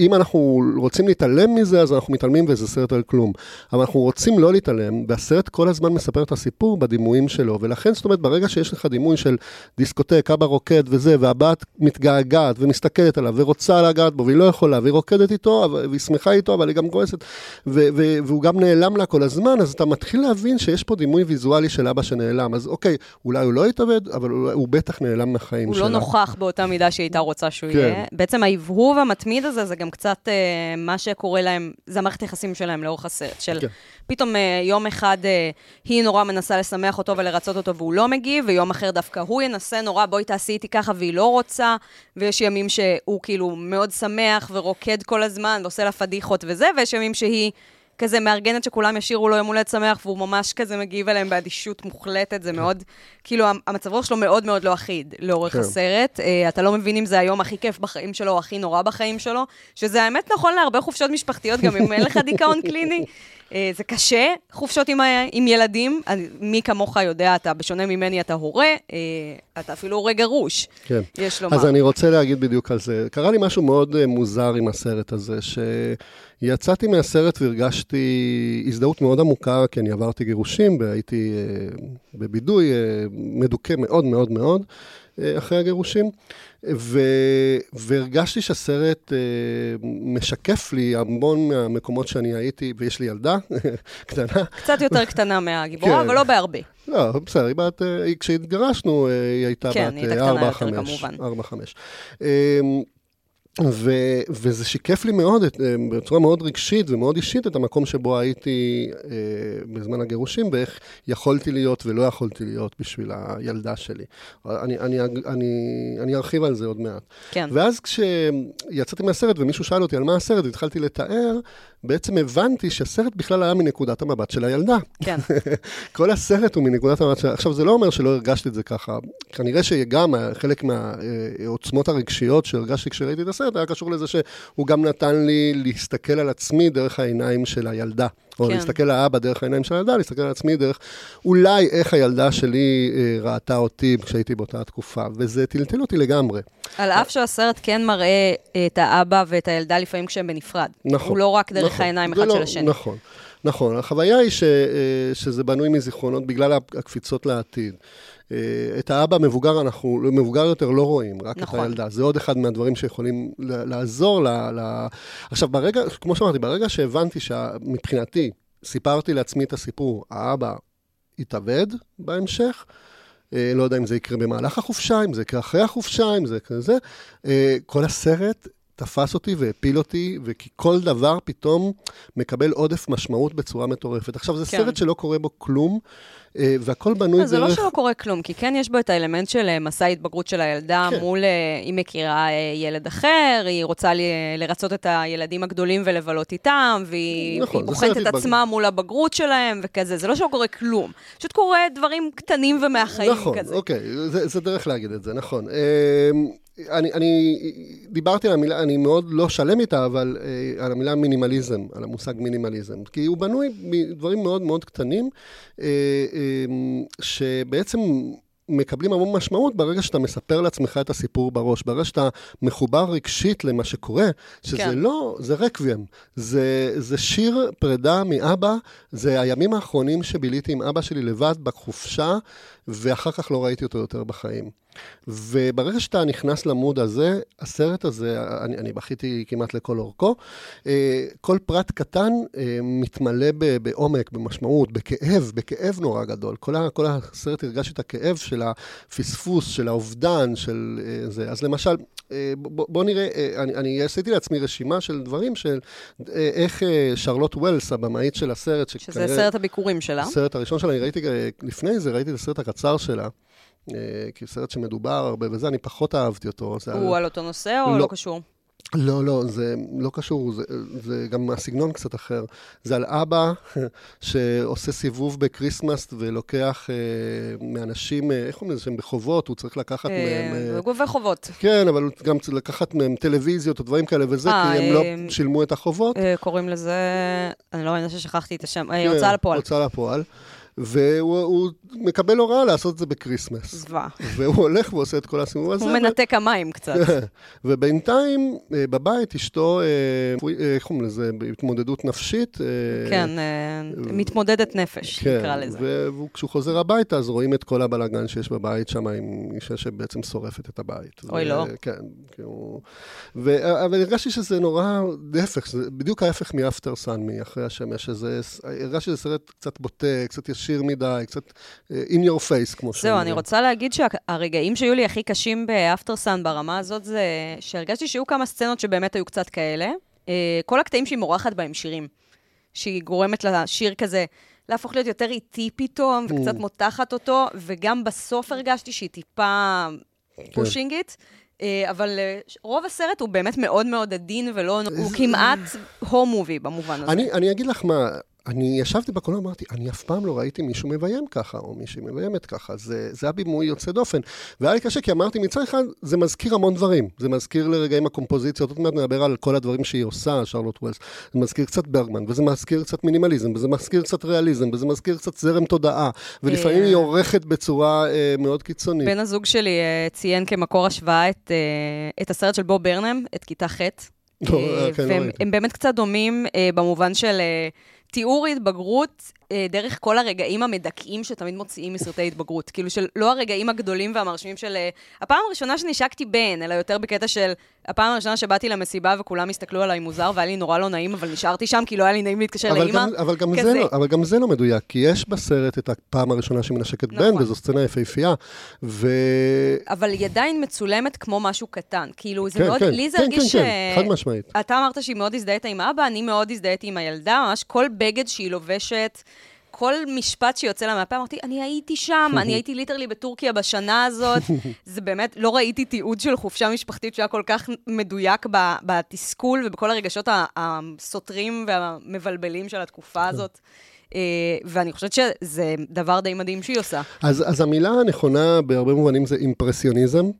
אם אנחנו רוצים להתעלם מזה, אז אנחנו מתעלמים וזה סרט על כלום. אבל אנחנו רוצים לא להתעלם, והסרט כל הזמן מספר את הסיפור בדימויים שלו, ולכן זאת אומרת, ברגע שיש לך דימוי של דיסקוטק, אבא רוקד וזה, והבת מתגעגעת ומסתכלת עליו, ורוצה לגעת בו, והיא לא יכולה, והיא רוקדת איתו, והיא שמחה איתו, אבל היא גם כועסת, והוא גם נעלם לה כל הזמן, אז אתה מתחיל להבין שיש פה דימוי ויזואלי של אבא שנעלם. אז אוקיי, אולי הוא לא יתאבד, אבל הוא בטח נעלם מהחיים שלה. הוא לא נוכח באותה מידה שהייתה רוצה שהוא יהיה. בעצם ההבהוב המתמיד הזה, זה גם קצת מה שקורה להם, זה המערכת היחסים שלהם לאורך הסרט, של פתאום יום אחד היא נורא מנסה לשמח אותו ולרצות אותו והוא לא מגיב, ויום אחר דווקא הוא ינסה נורא, בואי תעשי איתי ככה והיא לא רוצה, ויש ימים שהוא כאילו מאוד שמח ורוקד כל הזמן ועושה לה פדיחות וזה, ויש ימים שהיא כזה מארגנת שכולם ישירו לו יום הולד שמח, והוא ממש כזה מגיב אליהם באדישות מוחלטת, זה מאוד, כאילו המצב רוח שלו מאוד מאוד לא אחיד לאורך הסרט, אתה לא מבין אם זה היום הכי כיף בחיים שלו, או הכי נורא בחיים שלו, שזה האמת נכון להרבה חופשות משפחתיות, גם אם אין לך דיכאון קליני, זה קשה, חופשות עם ילדים, מי כמוך יודע, אתה בשונה ממני, אתה הורה, אתה אפילו הורה גרוש, יש לומר. אז אני רוצה להגיד בדיוק על זה, קרה לי משהו מאוד מוזר עם הסרט הזה, יצאתי מהסרט והרגשתי הזדהות מאוד עמוקה, כי אני עברתי גירושים, והייתי בבידוי מדוכא מאוד מאוד מאוד אחרי הגירושים, והרגשתי שהסרט משקף לי המון מהמקומות שאני הייתי, ויש לי ילדה קטנה. קצת יותר קטנה מהגיבורה, אבל לא בהרבה. לא, בסדר, כשהתגרשנו היא הייתה בת 4-5. וזה שיקף לי מאוד, בצורה מאוד רגשית ומאוד אישית, את המקום שבו הייתי בזמן הגירושים, ואיך יכולתי להיות ולא יכולתי להיות בשביל הילדה שלי. אני ארחיב על זה עוד מעט. כן. ואז כשיצאתי מהסרט ומישהו שאל אותי על מה הסרט, התחלתי לתאר, בעצם הבנתי שהסרט בכלל היה מנקודת המבט של הילדה. כן. כל הסרט הוא מנקודת המבט של... עכשיו, זה לא אומר שלא הרגשתי את זה ככה. כנראה שגם חלק מהעוצמות הרגשיות שהרגשתי כשראיתי את הסרט, היה קשור לזה שהוא גם נתן לי להסתכל על עצמי דרך העיניים של הילדה. או להסתכל לאבא דרך העיניים של הילדה, להסתכל על עצמי דרך, אולי איך הילדה שלי ראתה אותי כשהייתי באותה תקופה, וזה טלטל אותי לגמרי. על אף שהסרט כן מראה את האבא ואת הילדה לפעמים כשהם בנפרד. נכון. הוא לא רק דרך העיניים אחד של השני. נכון, נכון. החוויה היא שזה בנוי מזיכרונות בגלל הקפיצות לעתיד. את האבא מבוגר, אנחנו מבוגר יותר לא רואים, רק נכון. את הילדה. זה עוד אחד מהדברים שיכולים לעזור עכשיו, ברגע, כמו שאמרתי, ברגע שהבנתי שמבחינתי, סיפרתי לעצמי את הסיפור, האבא התאבד בהמשך, לא יודע אם זה יקרה במהלך החופשה, אם זה יקרה אחרי החופשה, אם זה יקרה זה, כל הסרט תפס אותי והפיל אותי, וכי כל דבר פתאום מקבל עודף משמעות בצורה מטורפת. עכשיו, זה סרט שלא קורה בו כלום, והכל בנוי דרך... זה לא שלא קורה כלום, כי כן יש בו את האלמנט של מסע ההתבגרות של הילדה, מול היא מכירה ילד אחר, היא רוצה לרצות את הילדים הגדולים ולבלות איתם, והיא בוחנת את עצמה מול הבגרות שלהם וכזה, זה לא שלא קורה כלום. פשוט קורה דברים קטנים ומהחיים כזה. נכון, אוקיי, זה דרך להגיד את זה, נכון. אני דיברתי על המילה, אני מאוד לא שלם איתה, אבל על המילה מינימליזם, על המושג מינימליזם, כי הוא בנוי מדברים מאוד מאוד קטנים, שבעצם מקבלים המון משמעות ברגע שאתה מספר לעצמך את הסיפור בראש, ברגע שאתה מחובר רגשית למה שקורה, שזה כן. לא, זה רקוויאם, זה שיר פרידה מאבא, זה הימים האחרונים שביליתי עם אבא שלי לבד בחופשה, ואחר כך לא ראיתי אותו יותר בחיים. וברגע שאתה נכנס למוד הזה, הסרט הזה, אני בכיתי כמעט לכל אורכו, כל פרט קטן מתמלא בעומק, במשמעות, בכאב נורא גדול. כל הסרט הרגש את הכאב של הפספוס, של האובדן, של זה. אז למשל, בוא נראה, אני עשיתי לעצמי רשימה של דברים, של איך שרלוט וולס, הבמאית של הסרט, שזה סרט הביקורים שלה. הסרט הראשון שלה, אני ראיתי לפני זה, ראיתי את הסרט הקצר שלה, כי סרט שמדובר הרבה, וזה אני פחות אהבתי אותו. הוא על אותו נושא או לא קשור? לא, זה לא קשור, זה גם הסגנון קצת אחר. זה על אבא שעושה סיבוב בקריסמס ולוקח מאנשים, איך אומרים לזה, שהם בחובות, הוא צריך לקחת מהם... גובה חובות. כן, אבל הוא גם צריך לקחת מהם טלוויזיות או דברים כאלה וזה, כי הם לא שילמו את החובות. קוראים לזה, אני לא מבינה ששכחתי את השם, הוצאה לפועל. הוצאה לפועל. והוא מקבל הוראה לעשות את זה בקריסמס. זווה. והוא הולך ועושה את כל הסימום הזה. הוא מנתק המים קצת. ובינתיים בבית אשתו, איך אומרים לזה, בהתמודדות נפשית. כן, מתמודדת נפש, נקרא לזה. וכשהוא חוזר הביתה, אז רואים את כל הבלגן שיש בבית שם, עם אישה שבעצם שורפת את הבית. אוי לא. כן, כאילו... אבל הרגשתי שזה נורא דפך, בדיוק ההפך מאפטרסן, מאחרי השמש, הרגשתי שזה סרט קצת בוטה, קצת ישר שיר מדי, קצת in your face, כמו שאני... זהו, אני רוצה להגיד שהרגעים שהיו לי הכי קשים באפטרסן ברמה הזאת, זה שהרגשתי שהיו כמה סצנות שבאמת היו קצת כאלה. כל הקטעים שהיא מורחת בהם שירים, שהיא גורמת לשיר כזה להפוך להיות יותר איטי פתאום, וקצת מותחת אותו, וגם בסוף הרגשתי שהיא טיפה פושינגית, אבל רוב הסרט הוא באמת מאוד מאוד עדין, הוא כמעט הום מובי במובן הזה. אני אגיד לך מה... אני ישבתי בקולנוע, אמרתי, אני אף פעם לא ראיתי מישהו מביים ככה, או מישהי מביימת ככה, זה היה בימוי יוצא דופן, והיה לי קשה, כי אמרתי, מצד אחד, זה מזכיר המון דברים, זה מזכיר לרגעים הקומפוזיציות, עוד מעט נדבר על כל הדברים שהיא עושה, שרלוט וולס, זה מזכיר קצת ברגמן, וזה מזכיר קצת מינימליזם, וזה מזכיר קצת ריאליזם, וזה מזכיר קצת זרם תודעה, ולפעמים היא עורכת בצורה מאוד קיצונית. בן הזוג שלי ציין כמקור השוואה את הסרט של בוב ברנם, את כיתה ח', והם באמת קצת דומים במובן של תיאור התבגרות דרך כל הרגעים המדכאים שתמיד מוציאים מסרטי התבגרות. כאילו של לא הרגעים הגדולים והמרשימים של הפעם הראשונה שנשקתי בן, אלא יותר בקטע של הפעם הראשונה שבאתי למסיבה וכולם הסתכלו עליי מוזר והיה לי נורא לא נעים, אבל נשארתי שם כי לא היה לי נעים להתקשר לאמא. אבל גם זה לא מדויק, כי יש בסרט את הפעם הראשונה שמנשקת בן, וזו סצנה יפהפייה. אבל היא עדיין מצולמת כמו משהו קטן. כאילו זה מאוד, לי זה הרגיש ש... חד משמעית. אתה אמרת שהיא מאוד הזדהית עם אבא, אני מאוד הזדהיתי עם הילדה, ממש כל בגד שהיא לובשת, כל משפט שיוצא לה מהפה, אמרתי, אני הייתי שם, אני הייתי ליטרלי בטורקיה בשנה הזאת, זה באמת, לא ראיתי תיעוד של חופשה משפחתית שהיה כל כך מדויק בתסכול ובכל הרגשות הסותרים והמבלבלים של התקופה הזאת. ואני חושבת שזה דבר די מדהים שהיא עושה. אז המילה הנכונה בהרבה מובנים זה אימפרסיוניזם,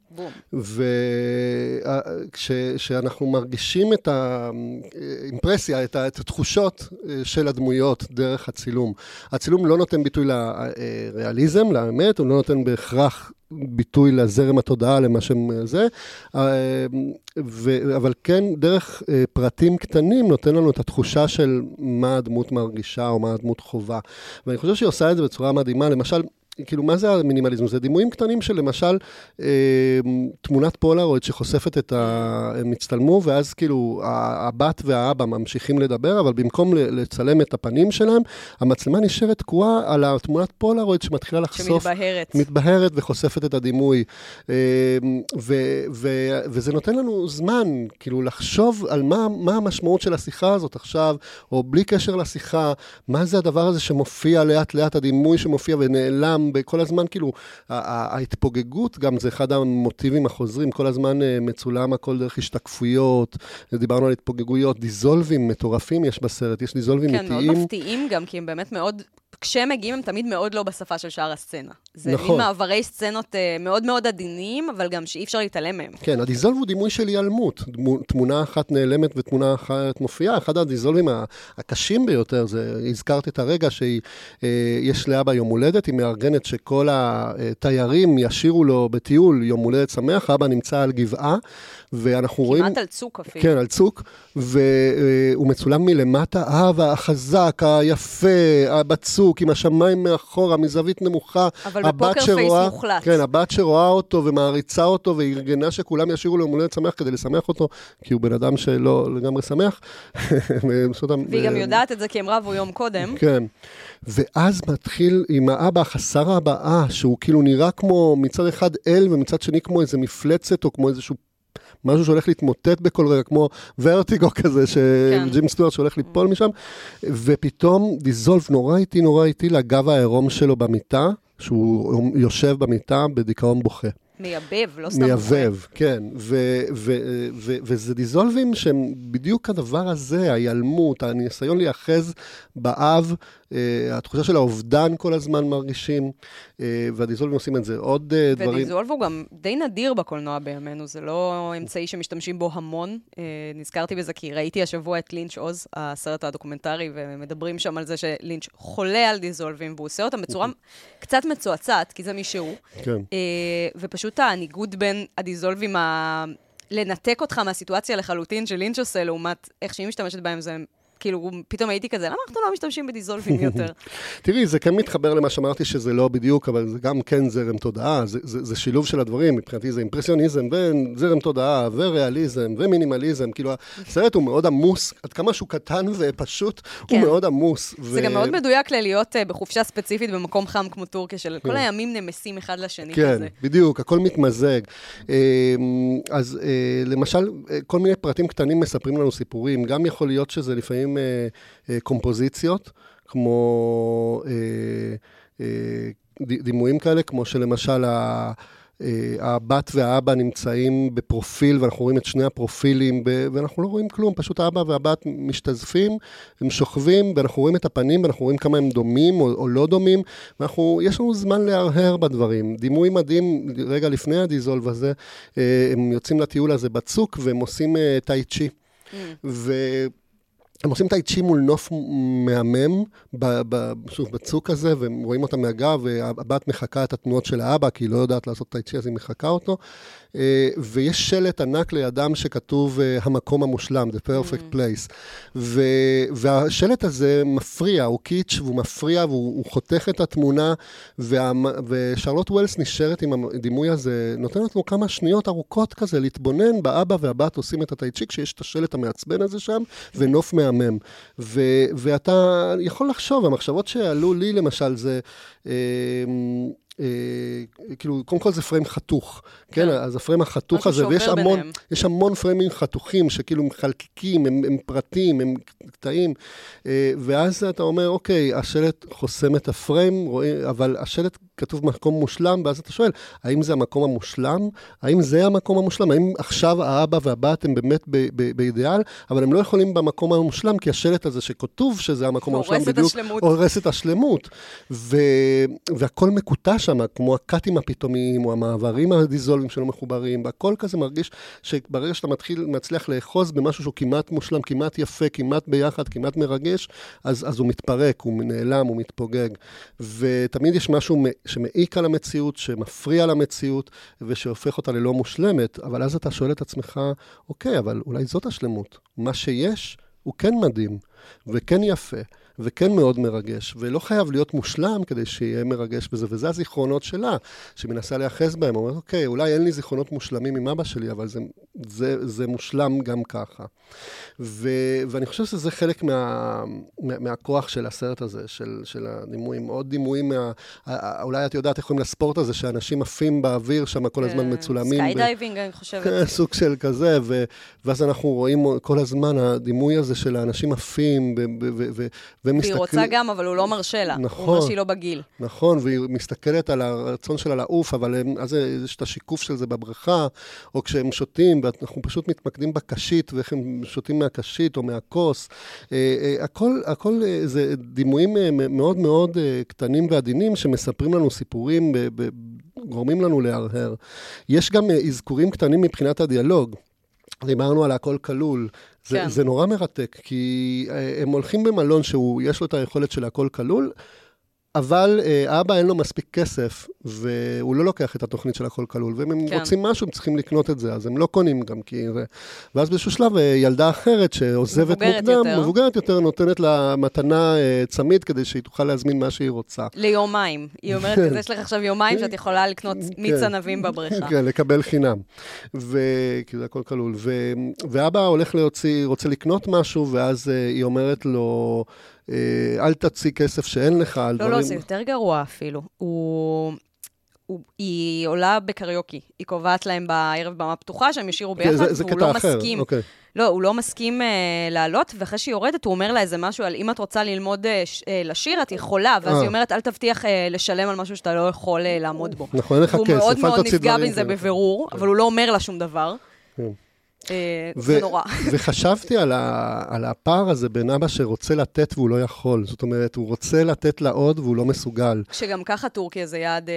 וכשאנחנו מרגישים את האימפרסיה, את התחושות של הדמויות דרך הצילום. הצילום לא נותן ביטוי לריאליזם, לאמת, הוא לא נותן בהכרח ביטוי לזרם התודעה, למה שזה, אבל כן דרך פרטים קטנים נותן לנו את התחושה של מה הדמות מרגישה או מה הדמות חובה, ואני חושב שהיא עושה את זה בצורה מדהימה. למשל, כאילו, מה זה המינימליזם? זה דימויים קטנים של, למשל, תמונת פולארויד שחושפת את ה... הם הצטלמו, ואז כאילו, הבת והאבא ממשיכים לדבר, אבל במקום לצלם את הפנים שלהם, המצלמה נשארת תקועה על התמונת פולארויד שמתחילה לחשוף... שמתבהרת. מתבהרת וחושפת את הדימוי. וזה נותן לנו זמן, כאילו, לחשוב על מה המשמעות של השיחה הזאת עכשיו, או בלי קשר לשיחה, מה זה הדבר הזה שמופיע לאט לאט, הדימוי שמופיע ונעלם, בכל הזמן, כאילו, ההתפוגגות גם זה אחד המוטיבים החוזרים, כל הזמן מצולם הכל דרך השתקפויות, דיברנו על התפוגגויות, דיזולבים מטורפים יש בסרט, יש דיזולבים איטיים. כן, מאוד מפתיעים גם, כי הם באמת מאוד, כשהם מגיעים הם תמיד מאוד לא בשפה של שאר הסצנה. זה נכון. מעברי סצנות מאוד מאוד עדינים, אבל גם שאי אפשר להתעלם מהם. כן, הדיזולב הוא דימוי של ייעלמות, תמונה אחת נעלמת ותמונה אחת מופיעה. אחד הדיזולבים הקשים ביותר, הזכרתי את הרגע שיש לאבא יום הולדת, היא מארגנת שכל התיירים ישירו לו בטיול יום הולדת שמח, אבא נמצא על גבעה, ואנחנו רואים... כמעט על צוק אפילו. כן, על צוק, והוא מצולם מלמטה, החזק, היפה, בצוק, עם השמיים מאחורה, מזווית נמוכה, אבל בפוקר פייס מוחלט. כן, הבת שרואה אותו ומעריצה אותו, והארגנה שכולם ישירו לו יום הולדת שמח כדי לשמח אותו, כי הוא בן אדם שלא לגמרי שמח. והיא גם יודעת את זה כי הם רבו יום קודם. כן. ואז מתחיל עם האבא, חסר הבאה, שהוא כאילו נראה כמו מצד אחד אל, ומצד שני כמו איזה מפלצת, או כמו איזשהו משהו שהולך להתמוטט בכל רגע, כמו ורטיגו כזה, שג'ים סטוארט שהולך ליפול משם, ופתאום דיזולף נורא איטי לגב העירום שלו במיטה, שהוא יושב במיטה בדיכאון בוכה. מייבב, לא סתם. מייבב, כן. וזה דיזולבים שהם בדיוק הדבר הזה, ההיעלמות, הניסיון להיאחז באב, התחושה של האובדן כל הזמן מרגישים, והדיזולבים עושים את זה. עוד דברים... ודיזולב הוא גם די נדיר בקולנוע בימינו, זה לא אמצעי שמשתמשים בו המון. נזכרתי בזה כי ראיתי השבוע את לינץ' עוז, הסרט הדוקומנטרי, ומדברים שם על זה שלינץ' חולה על דיזולבים, והוא עושה אותם בצורה קצת מצועצעת, כי זה מישהו. כן. ופשוט הניגוד בין הדיזולבים, לנתק אותך מהסיטואציה לחלוטין של לינץ' עושה, לעומת איך שהיא משתמשת בהם, זה... כאילו, פתאום הייתי כזה, למה אנחנו לא משתמשים בדיזולפים יותר? תראי, זה כן מתחבר למה שאמרתי שזה לא בדיוק, אבל זה גם כן זרם תודעה, זה שילוב של הדברים, מבחינתי זה אימפרסיוניזם וזרם תודעה וריאליזם ומינימליזם, כאילו הסרט הוא מאוד עמוס, עד כמה שהוא קטן ופשוט, הוא מאוד עמוס. זה גם מאוד מדויק להיות בחופשה ספציפית במקום חם כמו טורקיה, של כל הימים נמסים אחד לשני כזה. כן, בדיוק, הכל מתמזג. אז למשל, כל מיני פרטים קטנים מספרים לנו סיפורים, גם יכול להיות שזה לפעמים קומפוזיציות, כמו דימויים כאלה, כמו שלמשל הבת והאבא נמצאים בפרופיל, ואנחנו רואים את שני הפרופילים, ואנחנו לא רואים כלום, פשוט האבא והבת משתזפים, הם שוכבים, ואנחנו רואים את הפנים, ואנחנו רואים כמה הם דומים או לא דומים, יש לנו זמן להרהר בדברים. דימוי מדהים, רגע לפני הדיזולב הזה, הם יוצאים לטיול הזה בצוק, והם עושים טאי צ'י. הם עושים טאי צ'י מול נוף מהמם, שוב, בצוק הזה, והם רואים אותם מהגב, והבת מחכה את התנועות של האבא, כי היא לא יודעת לעשות טאי צ'י, אז היא מחכה אותו, ויש שלט ענק לידם שכתוב המקום המושלם, the perfect place, והשלט הזה מפריע, הוא קיץ' והוא מפריע, והוא חותך את התמונה, ושרלוט ווילס נשארת עם הדימוי הזה, נותנת לו כמה שניות ארוכות כזה, להתבונן, באבא והבת עושים את הטאי צ'י, כשיש את השלט המעצבן הזה שם, ונוף מהמם. ואתה יכול לחשוב, המחשבות שעלו לי למשל זה, כאילו, קודם כל זה פריים חתוך, כן, אז הפריים החתוך הזה, ויש המון פריימים חתוכים שכאילו מחלקיקים, הם פרטים, הם קטעים, ואז אתה אומר, אוקיי, השלט חוסם את הפריים, אבל השלט כתוב מקום מושלם, ואז אתה שואל, האם זה המקום המושלם? האם זה המקום המושלם? האם עכשיו האבא והבת הם באמת באידיאל? אבל הם לא יכולים במקום המושלם, כי השלט הזה שכתוב שזה המקום המושלם בדיוק, הורס את השלמות. והכל מקוטע שם, כמו הקאטים הפתאומיים, או המעברים הדיזולבים שלא מחוברים, והכל כזה מרגיש שברגע שאתה מצליח לאחוז במשהו שהוא כמעט מושלם, כמעט יפה, כמעט ביחד, כמעט מרגש, אז הוא מתפרק, הוא נעלם, הוא מתפוגג. ותמיד יש משהו שמעיק על המציאות, שמפריע על המציאות, ושהופך אותה ללא מושלמת, אבל אז אתה שואל את עצמך, אוקיי, אבל אולי זאת השלמות. מה שיש הוא כן מדהים, וכן יפה, וכן מאוד מרגש, ולא חייב להיות מושלם כדי שיהיה מרגש בזה, וזה הזיכרונות שלה, שמנסה להיאחז בהם, אומרת, אוקיי, אולי אין לי זיכרונות מושלמים עם אבא שלי, אבל זה מושלם גם ככה. ואני חושב שזה חלק מהכוח של הסרט הזה, של הדימויים, עוד דימויים, אולי את יודעת איך קוראים לספורט הזה, שאנשים עפים באוויר, שם כל הזמן מצולמים. סקיי דייבינג, אני חושבת. סוג של כזה, ואז אנחנו רואים כל הזמן הדימוי הזה של האנשים עפים, והיא רוצה גם, אבל הוא לא מרשה לה. נכון. הוא אומר שהיא לא בגיל. נכון, והיא מסתכלת על הרצון שלה לעוף, אבל אז יש את השיקוף של זה בבריכה, או כשהם שותים, ואנחנו פשוט מתמקדים בקשית, ואיך הם שותים מהקשית או מהכוס. הכל זה דימויים מאוד מאוד קטנים ועדינים, שמספרים לנו סיפורים, גורמים לנו להרהר. יש גם אזכורים קטנים מבחינת הדיאלוג. דיברנו על הכל כלול. זה נורא מרתק, כי הם הולכים במלון שיש לו את היכולת של הכל כלול, אבל אבא אין לו מספיק כסף, והוא לא לוקח את התוכנית של הכל כלול, והם רוצים משהו, הם צריכים לקנות את זה, אז הם לא קונים גם, כי... ואז באיזשהו שלב, ילדה אחרת שעוזבת מוקדם, מבוגרת יותר, נותנת לה מתנה צמיד, כדי שהיא תוכל להזמין מה שהיא רוצה. ליומיים. היא אומרת, יש לך עכשיו יומיים, שאת יכולה לקנות מיץ ענבים בבריכה. כן, לקבל חינם. כי זה הכל כלול. ואבא הולך להוציא, רוצה לקנות משהו, ואז היא אומרת לו, אל תציא כסף שאין לך. לא, זה יותר גרוע אפילו. היא עולה בקריוקי, היא קובעת להם בערב במה פתוחה, שהם ישירו ביחד, והוא לא מסכים. לא, הוא לא מסכים לעלות, ואחרי שהיא יורדת, הוא אומר לה איזה משהו, על אם את רוצה ללמוד לשיר, את יכולה, ואז היא אומרת, אל תבטיח לשלם על משהו שאתה לא יכול לעמוד בו. נכון, אין לך כסף. הוא מאוד מאוד נפגע בזה בבירור, אבל הוא לא אומר לה שום דבר. כן. זה נורא. וחשבתי על הפער הזה בין אבא שרוצה לתת והוא לא יכול. זאת אומרת, הוא רוצה לתת לה עוד והוא לא מסוגל. שגם ככה טורקיה זה יעד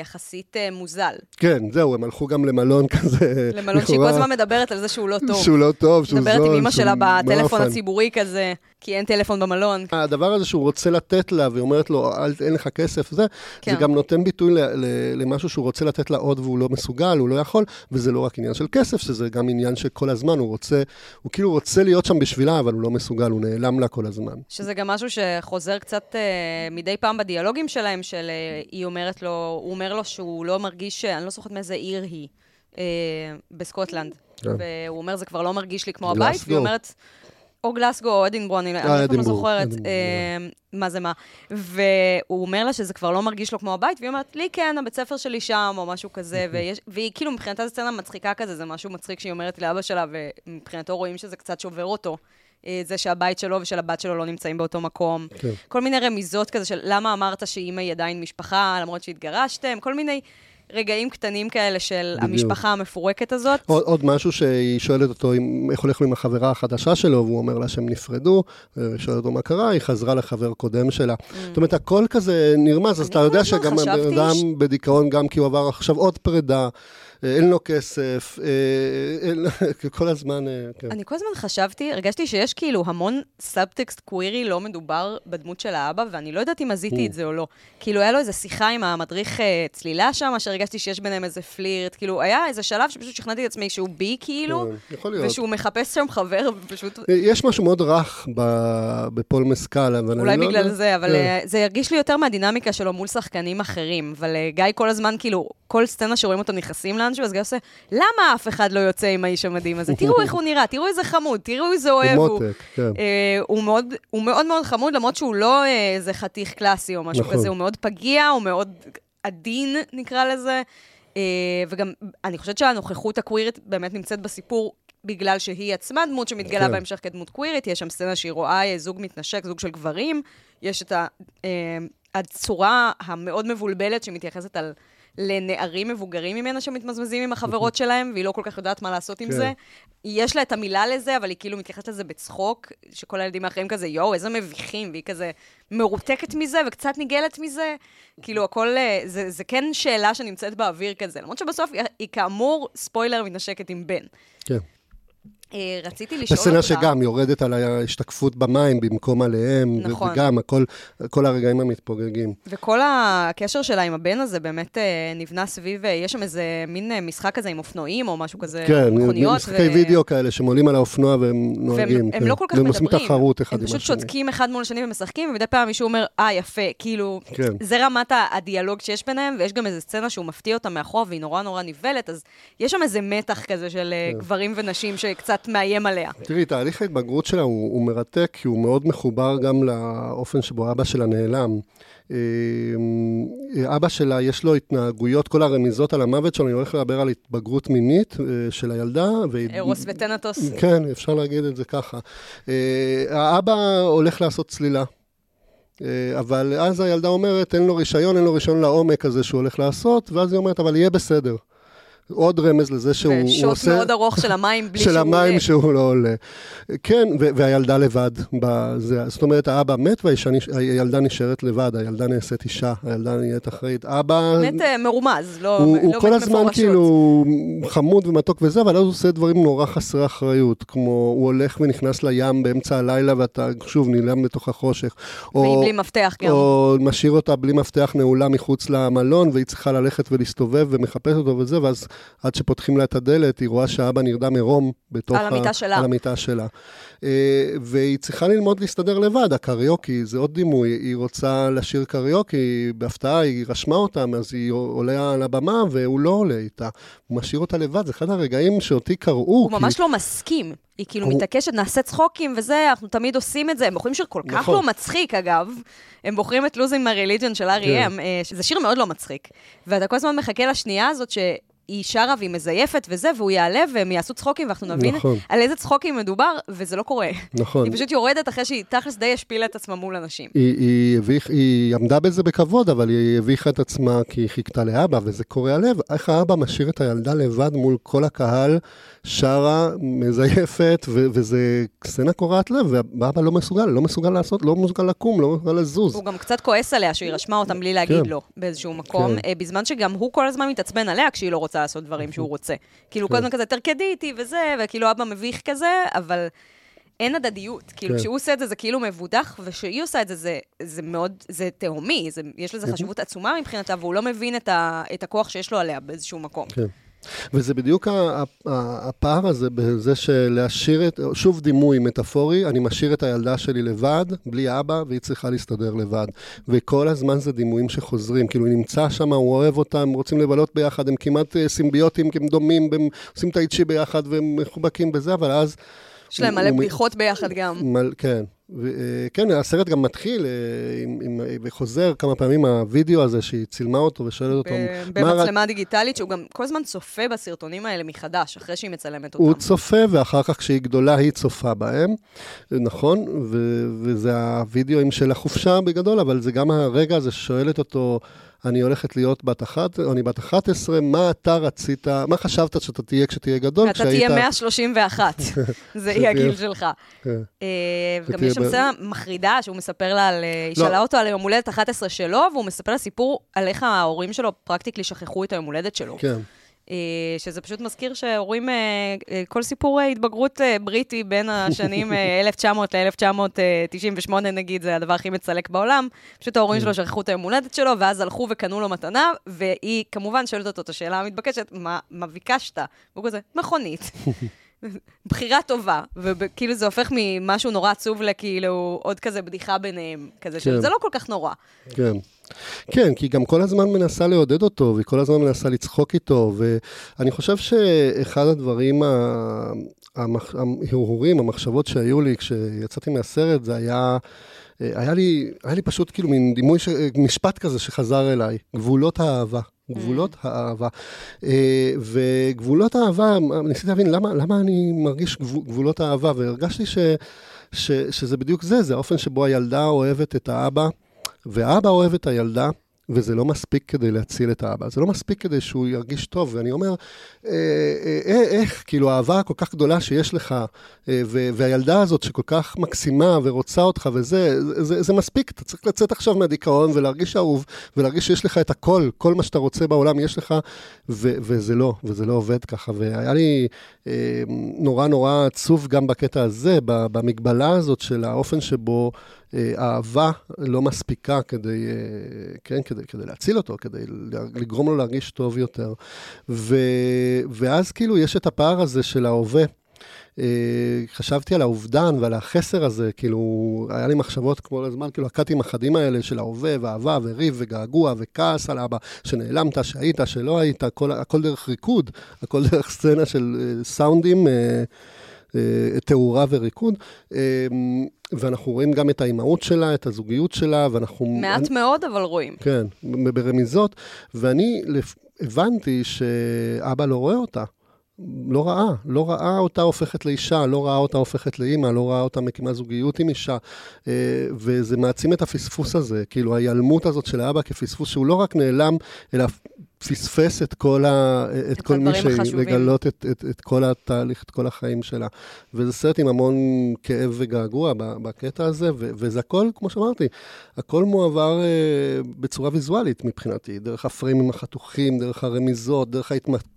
יחסית מוזל. כן, זהו, הם הלכו גם למלון כזה. למלון שהיא כל הזמן מדברת על זה שהוא לא טוב. שהוא לא טוב, שהוא זול. מדברת עם אמא שלה בטלפון הציבורי כזה, כי אין טלפון במלון. הדבר הזה שהוא רוצה לתת לה ואומרת לו, אין לך כסף, זה גם נותן ביטוי למשהו שהוא רוצה לתת לה עוד והוא לא מסוגל, הוא לא יכול, וזה לא רק עניין של כסף, שזה גם עניין כל הזמן, הוא כאילו רוצה להיות שם בשבילה, אבל הוא לא מסוגל, הוא נעלם לה כל הזמן. שזה גם משהו שחוזר קצת מדי פעם בדיאלוגים שלהם, של היא אומרת לו, הוא אומר לו שהוא לא מרגיש, אני לא זוכרת מאיזה עיר היא, בסקוטלנד. והוא אומר, זה כבר לא מרגיש לי כמו הבית, והיא אומרת, או גלסגו או אדינבורו, אני לא זוכרת מה זה מה. והוא אומר לה שזה כבר לא מרגיש לו כמו הבית, והיא אומרת, לי כן, הבית ספר שלי שם, או משהו כזה, והיא כאילו מבחינתה סצנה מצחיקה כזה, זה משהו מצחיק שהיא אומרת לאבא שלה, ומבחינתו רואים שזה קצת שובר אותו, זה שהבית שלו ושל הבת שלו לא נמצאים באותו מקום. כל מיני רמיזות כזה של למה אמרת שאימא היא עדיין משפחה, למרות שהתגרשתם, כל מיני... רגעים קטנים כאלה של המשפחה המפורקת הזאת. עוד משהו שהיא שואלת אותו, איך הולך לו עם החברה החדשה שלו, והוא אומר לה שהם נפרדו, שואלת אותו מה קרה, היא חזרה לחבר קודם שלה. זאת אומרת, הכל כזה נרמז, אז אתה יודע שגם אדם בדיכאון, גם כי הוא עבר עכשיו עוד פרידה, אין לו כסף, כל הזמן... אני כל הזמן חשבתי, הרגשתי שיש כאילו המון סאבטקסט קווירי לא מדובר בדמות של האבא, ואני לא יודעת אם עזיתי את זה או לא. כאילו היה לו איזו שיחה עם המדריך צלילה שם, שהרגשתי שיש ביניהם איזה פלירט, כאילו היה איזה שלב שפשוט שכנעתי את עצמי שהוא בי כאילו, ושהוא מחפש שם חבר ופשוט... יש משהו מאוד רך בפול מסקל, אבל... אולי בגלל זה, אבל זה הרגיש לי יותר מהדינמיקה שלו מול שחקנים אחרים, אבל גיא כל הזמן כאילו, כל סצנה שרואים אותו נכנסים לאנשהו, אז גיא עושה, למה אף אחד לא יוצא עם האיש המדהים הזה? תראו איך הוא נראה, תראו איזה חמוד, תראו איזה אוהב. הוא מאוד מאוד חמוד, למרות שהוא לא איזה חתיך קלאסי או משהו כזה, הוא מאוד פגיע, הוא מאוד עדין נקרא לזה, וגם אני חושבת שהנוכחות הקווירית באמת נמצאת בסיפור, בגלל שהיא עצמה דמות שמתגלה בהמשך כדמות קווירית, יש שם סצנה שהיא רואה זוג מתנשק, זוג של גברים, יש את הצורה המאוד מבולבלת שמתייחסת על... לנערים מבוגרים ממנה שמתמזמזים עם החברות שלהם, והיא לא כל כך יודעת מה לעשות עם זה. יש לה את המילה לזה, אבל היא כאילו מתייחסת לזה בצחוק, שכל הילדים האחרים כזה, יואו, איזה מביכים, והיא כזה מרותקת מזה וקצת ניגלת מזה. כאילו הכל, זה כן שאלה שנמצאת באוויר כזה, למרות שבסוף היא כאמור ספוילר מתנשקת עם בן. כן. רציתי לשאול אותך... בסצנה שגם יורדת על ההשתקפות במים במקום עליהם, נכון. וגם כל הרגעים המתפוגגים. וכל הקשר שלה עם הבן הזה באמת נבנה סביב, יש שם איזה מין משחק כזה עם אופנועים או משהו כזה, כן, מכוניות. משחקי וידאו כאלה שמולים על האופנוע והם נוהגים. והם כן. לא כל כך מדברים. הם פשוט שותקים אחד מול השני ומשחקים, ומדי פעם מישהו אומר, יפה, כאילו, כן. זה רמת הדיאלוג שיש ביניהם, ויש גם איזה סצנה שהוא מפתיע אותה מאחור, והיא נורא נורא ניבלת, אז יש שם איזה מתח כזה של גברים ונשים שקצת מאיים עליה. תראי, תהליך ההתבגרות שלה הוא מרתק, כי הוא מאוד מחובר גם לאופן שבו אבא שלה נעלם. אבא שלה יש לו התנהגויות, כל הרמיזות על המוות שלו, אני הולך לדבר על התבגרות מינית של הילדה. אירוס וטנטוס. כן, אפשר להגיד את זה ככה. האבא הולך לעשות צלילה. אבל אז הילדה אומרת, אין לו רישיון לעומק הזה שהוא הולך לעשות, ואז היא אומרת, אבל יהיה בסדר. עוד רמז לזה שהוא עושה... ושוט מאוד ארוך של המים בלי שהוא עולה. של המים שהוא לא עולה. כן, והילדה לבד. זאת אומרת, האבא מת והילדה נשארת לבד, הילדה נעשית אישה, הילדה נהיית אחראית. אבא... מת מרומז, לא מת מפורשות. הוא כל הזמן כאילו חמוד ומתוק וזה, אבל אז הוא עושה דברים נורא חסרי אחריות, כמו הוא הולך ונכנס לים באמצע הלילה, ואתה שוב נעלם לתוך החושך. והיא בלי מפתח גם. או משאיר אותה בלי מפתח נעולה מחוץ למלון, והיא צריכה ללכת ולהסתובב ומחפש אותו וזה, ואז עד שפותחים לה את הדלת, היא רואה שהאבא נרדם עירום בתוך על המיטה שלה. והיא צריכה ללמוד להסתדר לבד, הקריוקי, זה עוד דימוי, היא רוצה לשיר קריוקי, בהפתעה היא רשמה אותם, אז היא עולה על הבמה, והוא לא עולה איתה. הוא משאיר אותה לבד, זה אחד הרגעים שאותי קראו. הוא ממש לא מסכים. היא כאילו מתעקשת, נעשה צחוקים וזה, אנחנו תמיד עושים את זה, הם בוחרים שיר כל כך לא מצחיק אגב, הם בוחרים את Losing My Religion של R.E.M, שזה שיר מאוד לא מצחיק, ואתה כל הזמן מחכה לשנייה הזאת שהיא שרה והיא מזייפת וזה, והוא יעלה והם יעשו צחוקים ואנחנו נבין על איזה צחוקים מדובר, וזה לא קורה. היא פשוט יורדת אחרי שהיא תכלס די השפילה את עצמה מול אנשים. היא עמדה בזה בכבוד, אבל היא הביכה את עצמה כי היא חיכתה לאבא, וזה קורע לב. איך האבא משאיר את הילדה לבד מול כל הקהל, שרה, מזייפת, וזה סצנה קורעת לב, והאבא לא מסוגל לעשות, לא מסוגל לקום, לא מסוגל לזוז. הוא גם קצת כועס עליה שהיא רשמה אותם בלי להגיד לו באיזשהו מקום, בזמן שגם הוא כל הזמן מתעצבן עליה כשהיא לא רוצה לעשות דברים שהוא רוצה. כאילו כל הזמן כזה תרקדי איתי וזה, וכאילו אבא מביך כזה, אבל אין הדדיות. כאילו כשהוא עושה את זה, זה כאילו מבודח, ושהיא עושה את זה, זה מאוד, זה תהומי, יש לזה חשיבות עצומה מבחינתה, והוא לא מבין את הכוח שיש לו עליה באיזשהו מקום. וזה בדיוק הפער הזה, בזה שלהשאיר את, שוב דימוי מטאפורי, אני משאיר את הילדה שלי לבד, בלי אבא, והיא צריכה להסתדר לבד. וכל הזמן זה דימויים שחוזרים, כאילו היא נמצא שם, הוא אוהב אותם, רוצים לבלות ביחד, הם כמעט סימביוטים, הם דומים, הם עושים את האיצ'י ביחד, והם מחובקים בזה, אבל אז... יש להם מלא בדיחות ביחד גם. כן. כן, הסרט גם מתחיל וחוזר כמה פעמים הווידאו הזה שהיא צילמה אותו ושואלת אותו במצלמה דיגיטלית, שהוא גם כל הזמן צופה בסרטונים האלה מחדש אחרי שהיא מצלמת אותם. הוא צופה ואחר כך כשהיא גדולה היא צופה בהם, נכון, וזה הווידאוים של החופשה בגדול, אבל זה גם הרגע הזה ששואלת אותו, אני הולכת להיות בת 11, מה אתה רצית, מה חשבת שאתה תהיה כשתהיה גדול? אתה תהיה 131, זה יהיה הגיל שלך. וגם יש שם סצנה מחרידה, שהוא מספר לה, היא שאלה אותו על יום הולדת 11 שלו, והוא מספר לה סיפור על איך ההורים שלו פרקטיקלי שכחו את היום הולדת שלו. כן. שזה פשוט מזכיר שהורים, כל סיפור התבגרות בריטי בין השנים 1900 ל-1998 נגיד, זה הדבר הכי מצלק בעולם, פשוט ההורים שלו שכחו את היום הולדת שלו, ואז הלכו וקנו לו מתנה, והיא כמובן שואלת אותו את השאלה המתבקשת, מה ביקשת? והוא כזה, מכונית. בחירה טובה, וכאילו זה הופך ממשהו נורא עצוב לכאילו עוד כזה בדיחה ביניהם, כזה כן. שזה לא כל כך נורא. כן. כן, כי גם כל הזמן מנסה לעודד אותו, וכל הזמן מנסה לצחוק איתו, ואני חושב שאחד הדברים ההרהורים, המחשבות שהיו לי כשיצאתי מהסרט, זה היה לי פשוט כאילו מין דימוי, משפט כזה שחזר אליי, גבולות האהבה. וגבולות האהבה, ניסיתי להבין למה אני מרגיש גבולות האהבה, והרגשתי שזה בדיוק זה האופן שבו הילדה אוהבת את האבא, ואבא אוהב את הילדה, וזה לא מספיק כדי להציל את האבא, זה לא מספיק כדי שהוא ירגיש טוב, ואני אומר, איך, כאילו, האהבה כל כך גדולה שיש לך, והילדה הזאת שכל כך מקסימה ורוצה אותך, וזה, זה מספיק, אתה צריך לצאת עכשיו מהדיכאון, ולהרגיש אהוב, ולהרגיש שיש לך את הכל, כל מה שאתה רוצה בעולם יש לך, וזה לא עובד ככה, והיה לי נורא נורא עצוב גם בקטע הזה, במגבלה הזאת של האופן שבו, אהבה לא מספיקה כדי, כן, כדי להציל אותו, כדי לגרום לו להרגיש טוב יותר. ואז כאילו יש את הפער הזה של ההווה. חשבתי על האובדן ועל החסר הזה, כאילו, היה לי מחשבות כמו לזמן, כאילו, הקטעים החדים האלה של ההווה, ואהבה, וריב, וגעגוע, וכעס על אבא, שנעלמת, שהיית, שלא היית, הכל דרך ריקוד, הכל דרך סצנה של סאונדים, תאורה וריקוד, ואנחנו רואים גם את האימהות שלה, את הזוגיות שלה, ואנחנו... מעט מאוד, אבל רואים. כן, ברמיזות, ואני הבנתי שאבא לא רואה אותה, לא ראה אותה הופכת לאישה, לא ראה אותה הופכת לאמא, לא ראה אותה מקימה זוגיות עם אישה, וזה מעצים את הפספוס הזה, כאילו ההיעלמות הזאת של האבא כפספוס, שהוא לא רק נעלם, אלא... פספס את כל מי שלגלות את כל התהליך, את כל החיים שלה. וזה סרט עם המון כאב וגעגוע בקטע הזה, וזה הכל, כמו שאמרתי, הכל מועבר בצורה ויזואלית מבחינתי, דרך הפרימים החתוכים, דרך הרמיזות, דרך ההתמקדות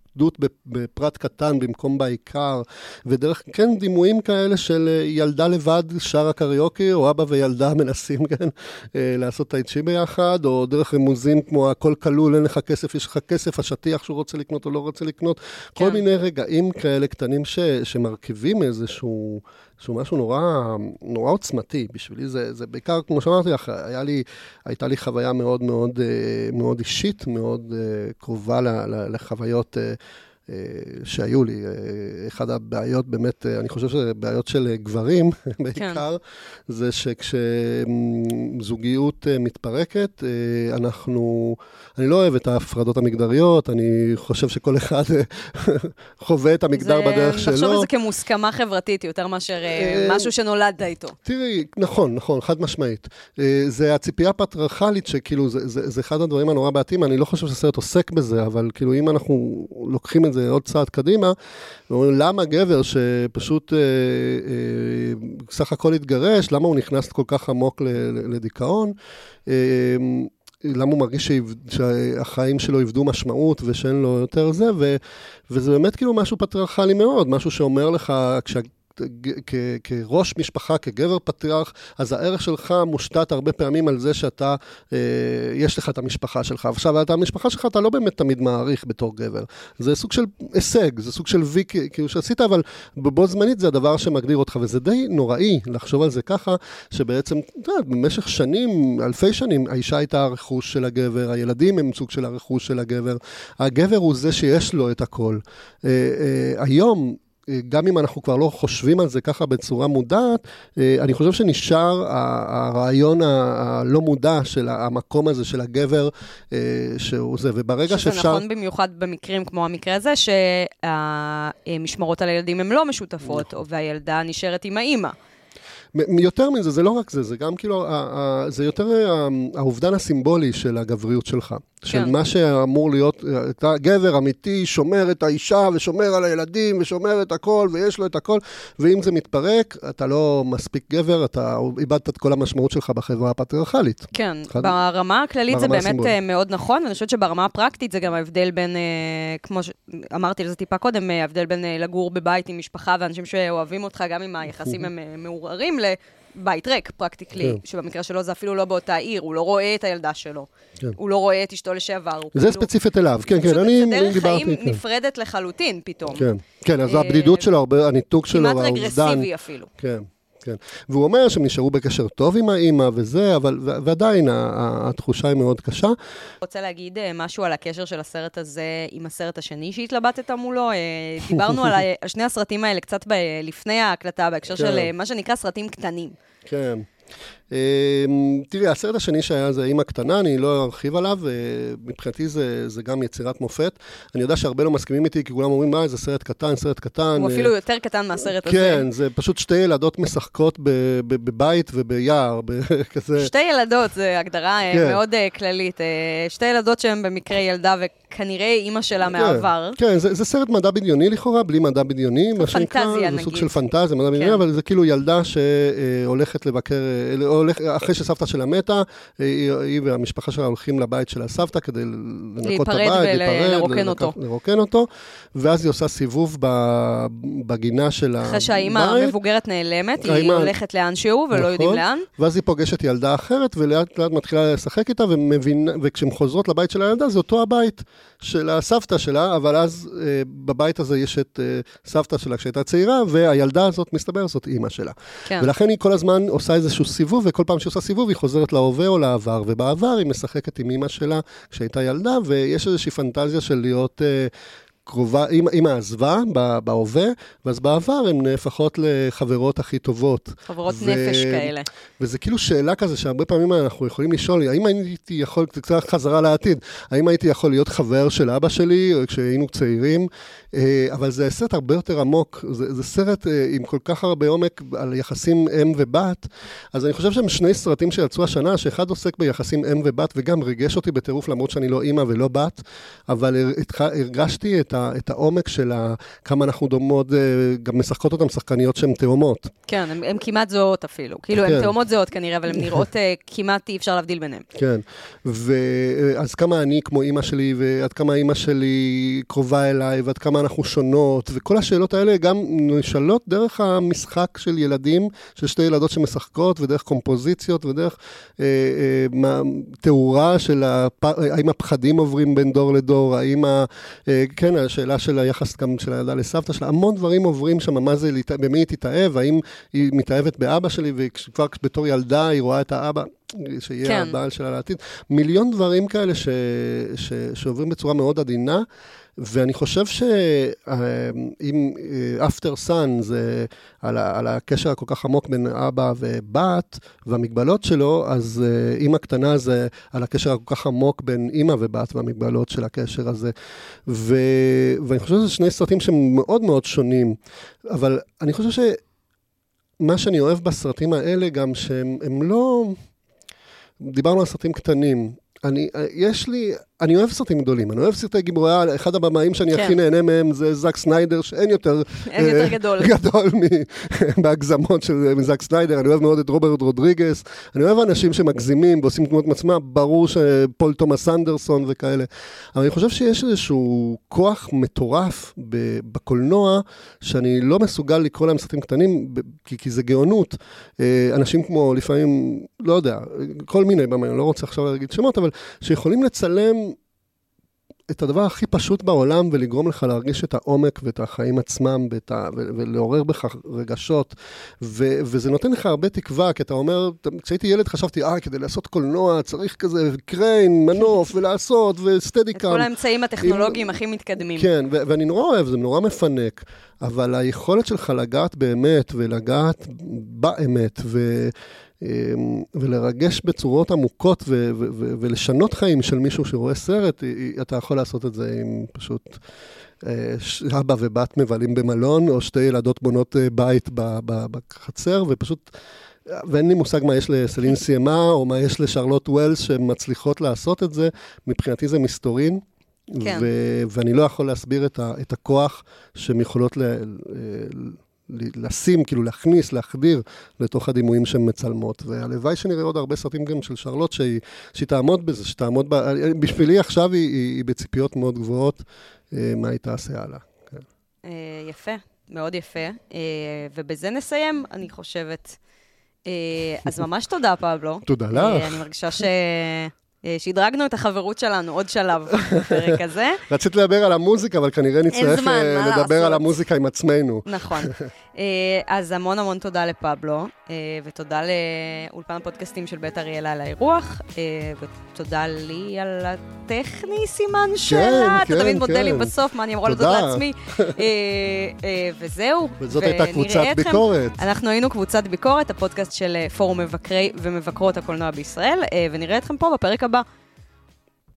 בפרט קטן במקום בעיקר, ודרך, כן, דימויים כאלה של ילדה לבד, שר הקריוקי, או אבא וילדה מנסים לעשות טייצ'י ביחד, או דרך רמוזים כמו הכל כלול, אין לך כסף, יש לך כסף, השטיח שהוא רוצה לקנות או לא רוצה לקנות, כל מיני רגעים כאלה קטנים שמרכיבים איזשהו משהו נורא עוצמתי. בשבילי זה בעיקר, כמו שאמרתי, הייתה לי חוויה מאוד מאוד מאוד אישית, מאוד קרובה לחוויות שהיו לי. אחד הבעיות באמת, אני חושב שבעיות של גברים בעיקר, זה שכשזוגיות מתפרקת, אני לא אוהב את ההפרדות המגדריות, אני חושב שכל אחד חווה את המגדר בדרך שלו. תחשוב על זה כמוסכמה חברתית, יותר מאשר משהו שנולדת איתו. תראי, נכון, חד משמעית. זה הציפייה הפטריארכלית, שכאילו, זה אחד הדברים הנורא בעייתיים, אני לא חושב שהסרט עוסק בזה, אבל כאילו אם אנחנו לוקחים את זה עוד צעד קדימה, ואומרים, למה גבר שפשוט סך הכל התגרש, למה הוא נכנס כל כך עמוק לדיכאון, למה הוא מרגיש שהחיים שלו יבדו משמעות ושאין לו יותר זה, וזה באמת כאילו משהו פטריארכלי מאוד, משהו שאומר לך, כראש משפחה, כגבר פטריארך, אז הערך שלך מושתת הרבה פעמים על זה שאתה, יש לך את המשפחה שלך. עכשיו, את המשפחה שלך אתה לא באמת תמיד מעריך בתור גבר. זה סוג של הישג, זה סוג של ויקי, כאילו שעשית, אבל בו זמנית זה הדבר שמגדיר אותך, וזה די נוראי לחשוב על זה ככה, שבעצם, במשך שנים, אלפי שנים, האישה הייתה הרכוש של הגבר, הילדים הם סוג של הרכוש של הגבר, הגבר הוא זה שיש לו את הכל. היום, גם אם אנחנו כבר לא חושבים על זה ככה בצורה מודעת, אני חושב שנשאר הרעיון הלא מודע של המקום הזה של הגבר, שהוא זה, וברגע שזה שאפשר... נכון במיוחד במקרים כמו המקרה הזה, שהמשמרות על הילדים הן לא משותפות, והילדה נשארת עם האמא. יותר מזה, זה לא רק זה, זה גם כאילו, זה יותר האובדן הסימבולי של הגבריות שלך, של מה שאמור להיות, גבר אמיתי שומר את האישה ושומר על הילדים ושומר את הכל ויש לו את הכל, ואם זה מתפרק, אתה לא מספיק גבר, אתה איבדת את כל המשמעות שלך בחברה הפטריארכלית. כן, ברמה הכללית זה באמת מאוד נכון, ואני חושבת שברמה הפרקטית זה גם ההבדל בין, כמו שאמרתי לזה טיפה קודם, ההבדל בין לגור בבית עם משפחה ואנשים שאוהבים אותך, גם אם היחסים הם מעורערים, בית ריק, פרקטיקלי, שבמקרה שלו זה אפילו לא באותה עיר, הוא לא רואה את הילדה שלו, הוא לא רואה את אשתו לשעבר. זה ספציפית אליו, כן, אני דיברתי. דרך חיים נפרדת לחלוטין פתאום. כן, אז הבדידות שלו, הניתוק שלו, כמעט רגרסיבי אפילו. כן. כן. והוא אומר שהם נשארו בקשר טוב עם האמא וזה, אבל ועדיין התחושה היא מאוד קשה. רוצה להגיד משהו על הקשר של הסרט הזה עם הסרט השני שהתלבטת מולו. דיברנו על שני הסרטים האלה קצת לפני ההקלטה, בהקשר של מה שנקרא סרטים קטנים. כן. תראי, הסרט השני שהיה זה אמא קטנה, אני לא ארחיב עליו, מבחינתי זה גם יצירת מופת. אני יודע שהרבה לא מסכימים איתי, כי כולם אומרים, מה, זה סרט קטן, סרט קטן. הוא אפילו יותר קטן מהסרט הזה. כן, זה פשוט שתי ילדות משחקות בבית וביער. שתי ילדות, זו הגדרה מאוד כללית. שתי ילדות שהן במקרה ילדה וכנראה אימא שלה מהעבר. כן, זה סרט מדע בדיוני לכאורה, בלי מדע בדיוני. פנטזיה נגיד. זה סוג של פנטזיה, מדע בדיוני, אבל זה כאילו ילדה שהולכת לבקר אחרי שסבתא שלה מתה, היא והמשפחה שלה הולכים לבית של הסבתא כדי לנקות את הבית, להיפרד ולרוקן אותו, ואז היא עושה סיבוב בגינה של הבית. אחרי שהאימא המבוגרת נעלמת, היא הולכת לאן שהוא ולא יודעים לאן. ואז היא פוגשת ילדה אחרת, ולאט לאט מתחילה לשחק איתה, וכשהן חוזרות לבית של הילדה, זה אותו הבית של הסבתא שלה, אבל אז בבית הזה יש את סבתא שלה כשהייתה צעירה, והילדה הזאת מסתבר, זאת אימא שלה. ולכן היא כל הזמן עושה איזשהו סיבוב, וכל פעם שעושה סיבוב היא חוזרת להווה או לעבר, ובעבר היא משחקת עם אמא שלה כשהייתה ילדה, ויש איזושהי פנטזיה של להיות קרובה, אמא עזבה בהווה, ואז בעבר הן נהפכות לחברות הכי טובות. חברות נפש כאלה. וזה כאילו שאלה כזה שהרבה פעמים אנחנו יכולים לשאול, האם הייתי יכול, קצת חזרה לעתיד, האם הייתי יכול להיות חבר של אבא שלי, או כשהיינו צעירים, אבל זה סרט הרבה יותר עמוק, זה סרט עם כל כך הרבה עומק על יחסים אם ובת, אז אני חושב שהם שני סרטים שיצאו השנה, שאחד עוסק ביחסים אם ובת, וגם ריגש אותי בטירוף, למרות שאני לא אמא ולא בת, אבל הרגשתי את העומק של כמה אנחנו דומות, גם משחקות אותם שחקניות שהן תאומות. כן, הן כמעט זהות אפילו, כאילו הן תאומות זהות כנראה, אבל הן נראות כמעט אי אפשר להבדיל ביניהן. כן, ואז כמה אני כמו אמא שלי, ועד כמה אמא שלי קרובה אליי, ועד כמה אנחנו שונות, וכל השאלות האלה גם נשאלות דרך המשחק של ילדים, של שתי ילדות שמשחקות, ודרך קומפוזיציות, ודרך תאורה של האם הפחדים עוברים בין דור לדור, האם כן, השאלה של היחס גם של הילדה לסבתא שלה, המון דברים עוברים שם, מה זה, במי היא תתאהב, האם היא מתאהבת באבא שלי, וכבר בתור ילדה היא רואה את האבא, שיהיה הבעל שלה לעתיד, מיליון דברים כאלה שעוברים בצורה מאוד עדינה, ואני חושב שאם Aftersun זה על הקשר הכל כך עמוק בין אבא ובת והמגבלות שלו, אז אמא קטנה זה על הקשר הכל כך עמוק בין אמא ובת והמגבלות של הקשר הזה. ואני חושב שזה שני סרטים שהם מאוד מאוד שונים, אבל אני חושב שמה שאני אוהב בסרטים האלה גם שהם לא... דיברנו על סרטים קטנים, אני אוהב סרטים גדולים, אני אוהב סרטי גיבורי, אחד הבמאים שאני הכי נהנה מהם זה זאק סניידר, שאין יותר גדול בהגזמות של זאק סניידר, אני אוהב מאוד את רוברט רודריגס, אני אוהב אנשים שמגזימים ועושים תמונות מעצמה, ברור שפול תומאס אנדרסון וכאלה, אבל אני חושב שיש איזשהו כוח מטורף בקולנוע, שאני לא מסוגל לקרוא להם סרטים קטנים, כי זה גאונות, אנשים כמו לפעמים, לא יודע, כל מיני במאים, אני לא רוצה עכשיו להגיד שמות, אבל שיכולים לצלם את הדבר הכי פשוט בעולם, ולגרום לך להרגיש את העומק ואת החיים עצמם, ולעורר בך רגשות, וזה נותן לך הרבה תקווה, כי אתה אומר, כשהייתי ילד חשבתי, כדי לעשות קולנוע, צריך כזה קריין, מנוף, ולעשות, וסטדיקאם. את כל האמצעים הטכנולוגיים הכי מתקדמים. כן, ואני נורא אוהב, זה נורא מפנק, אבל היכולת שלך לגעת באמת, ולגעת באמת, ולרגש בצורות עמוקות ולשנות חיים של מישהו שרואה סרט, אתה יכול לעשות את זה עם פשוט אבא ובת מבלים במלון, או שתי ילדות בונות בית בחצר, ופשוט, ואין לי מושג מה יש לסלין סיימה, או מה יש לשרלוט ווילס שמצליחות לעשות את זה, מבחינתי זה מסתורין, ואני לא יכול להסביר את הכוח שהן יכולות לשים, כאילו להכניס, להחדיר לתוך הדימויים שהן מצלמות. והלוואי שנראה עוד הרבה סרטים גם של שרלוט שהיא תעמוד בזה, שתעמוד בשבילי עכשיו היא בציפיות מאוד גבוהות, מה היא תעשה הלאה. יפה, מאוד יפה. ובזה נסיים, אני חושבת. אז ממש תודה, פבלו. תודה לך. אני מרגישה שהדרגנו את החברות שלנו עוד שלב בפרק הזה. רצית לדבר על המוזיקה, אבל כנראה נצטרך לדבר על המוזיקה עם עצמנו. נכון. אז המון המון תודה לפבלו, ותודה לאולפן הפודקאסטים של בית אריאלה על האירוח, ותודה לי על הטכני סימן שאלה, אתה תמיד מודה לי בסוף, מה אני אמורה לדעת לעצמי. וזהו. וזאת הייתה קבוצת ביקורת. אנחנו היינו קבוצת ביקורת, הפודקאסט של פורום מבקרי ומבקרות הקולנוע בישראל, ונראה אתכם פה בפרק הבא.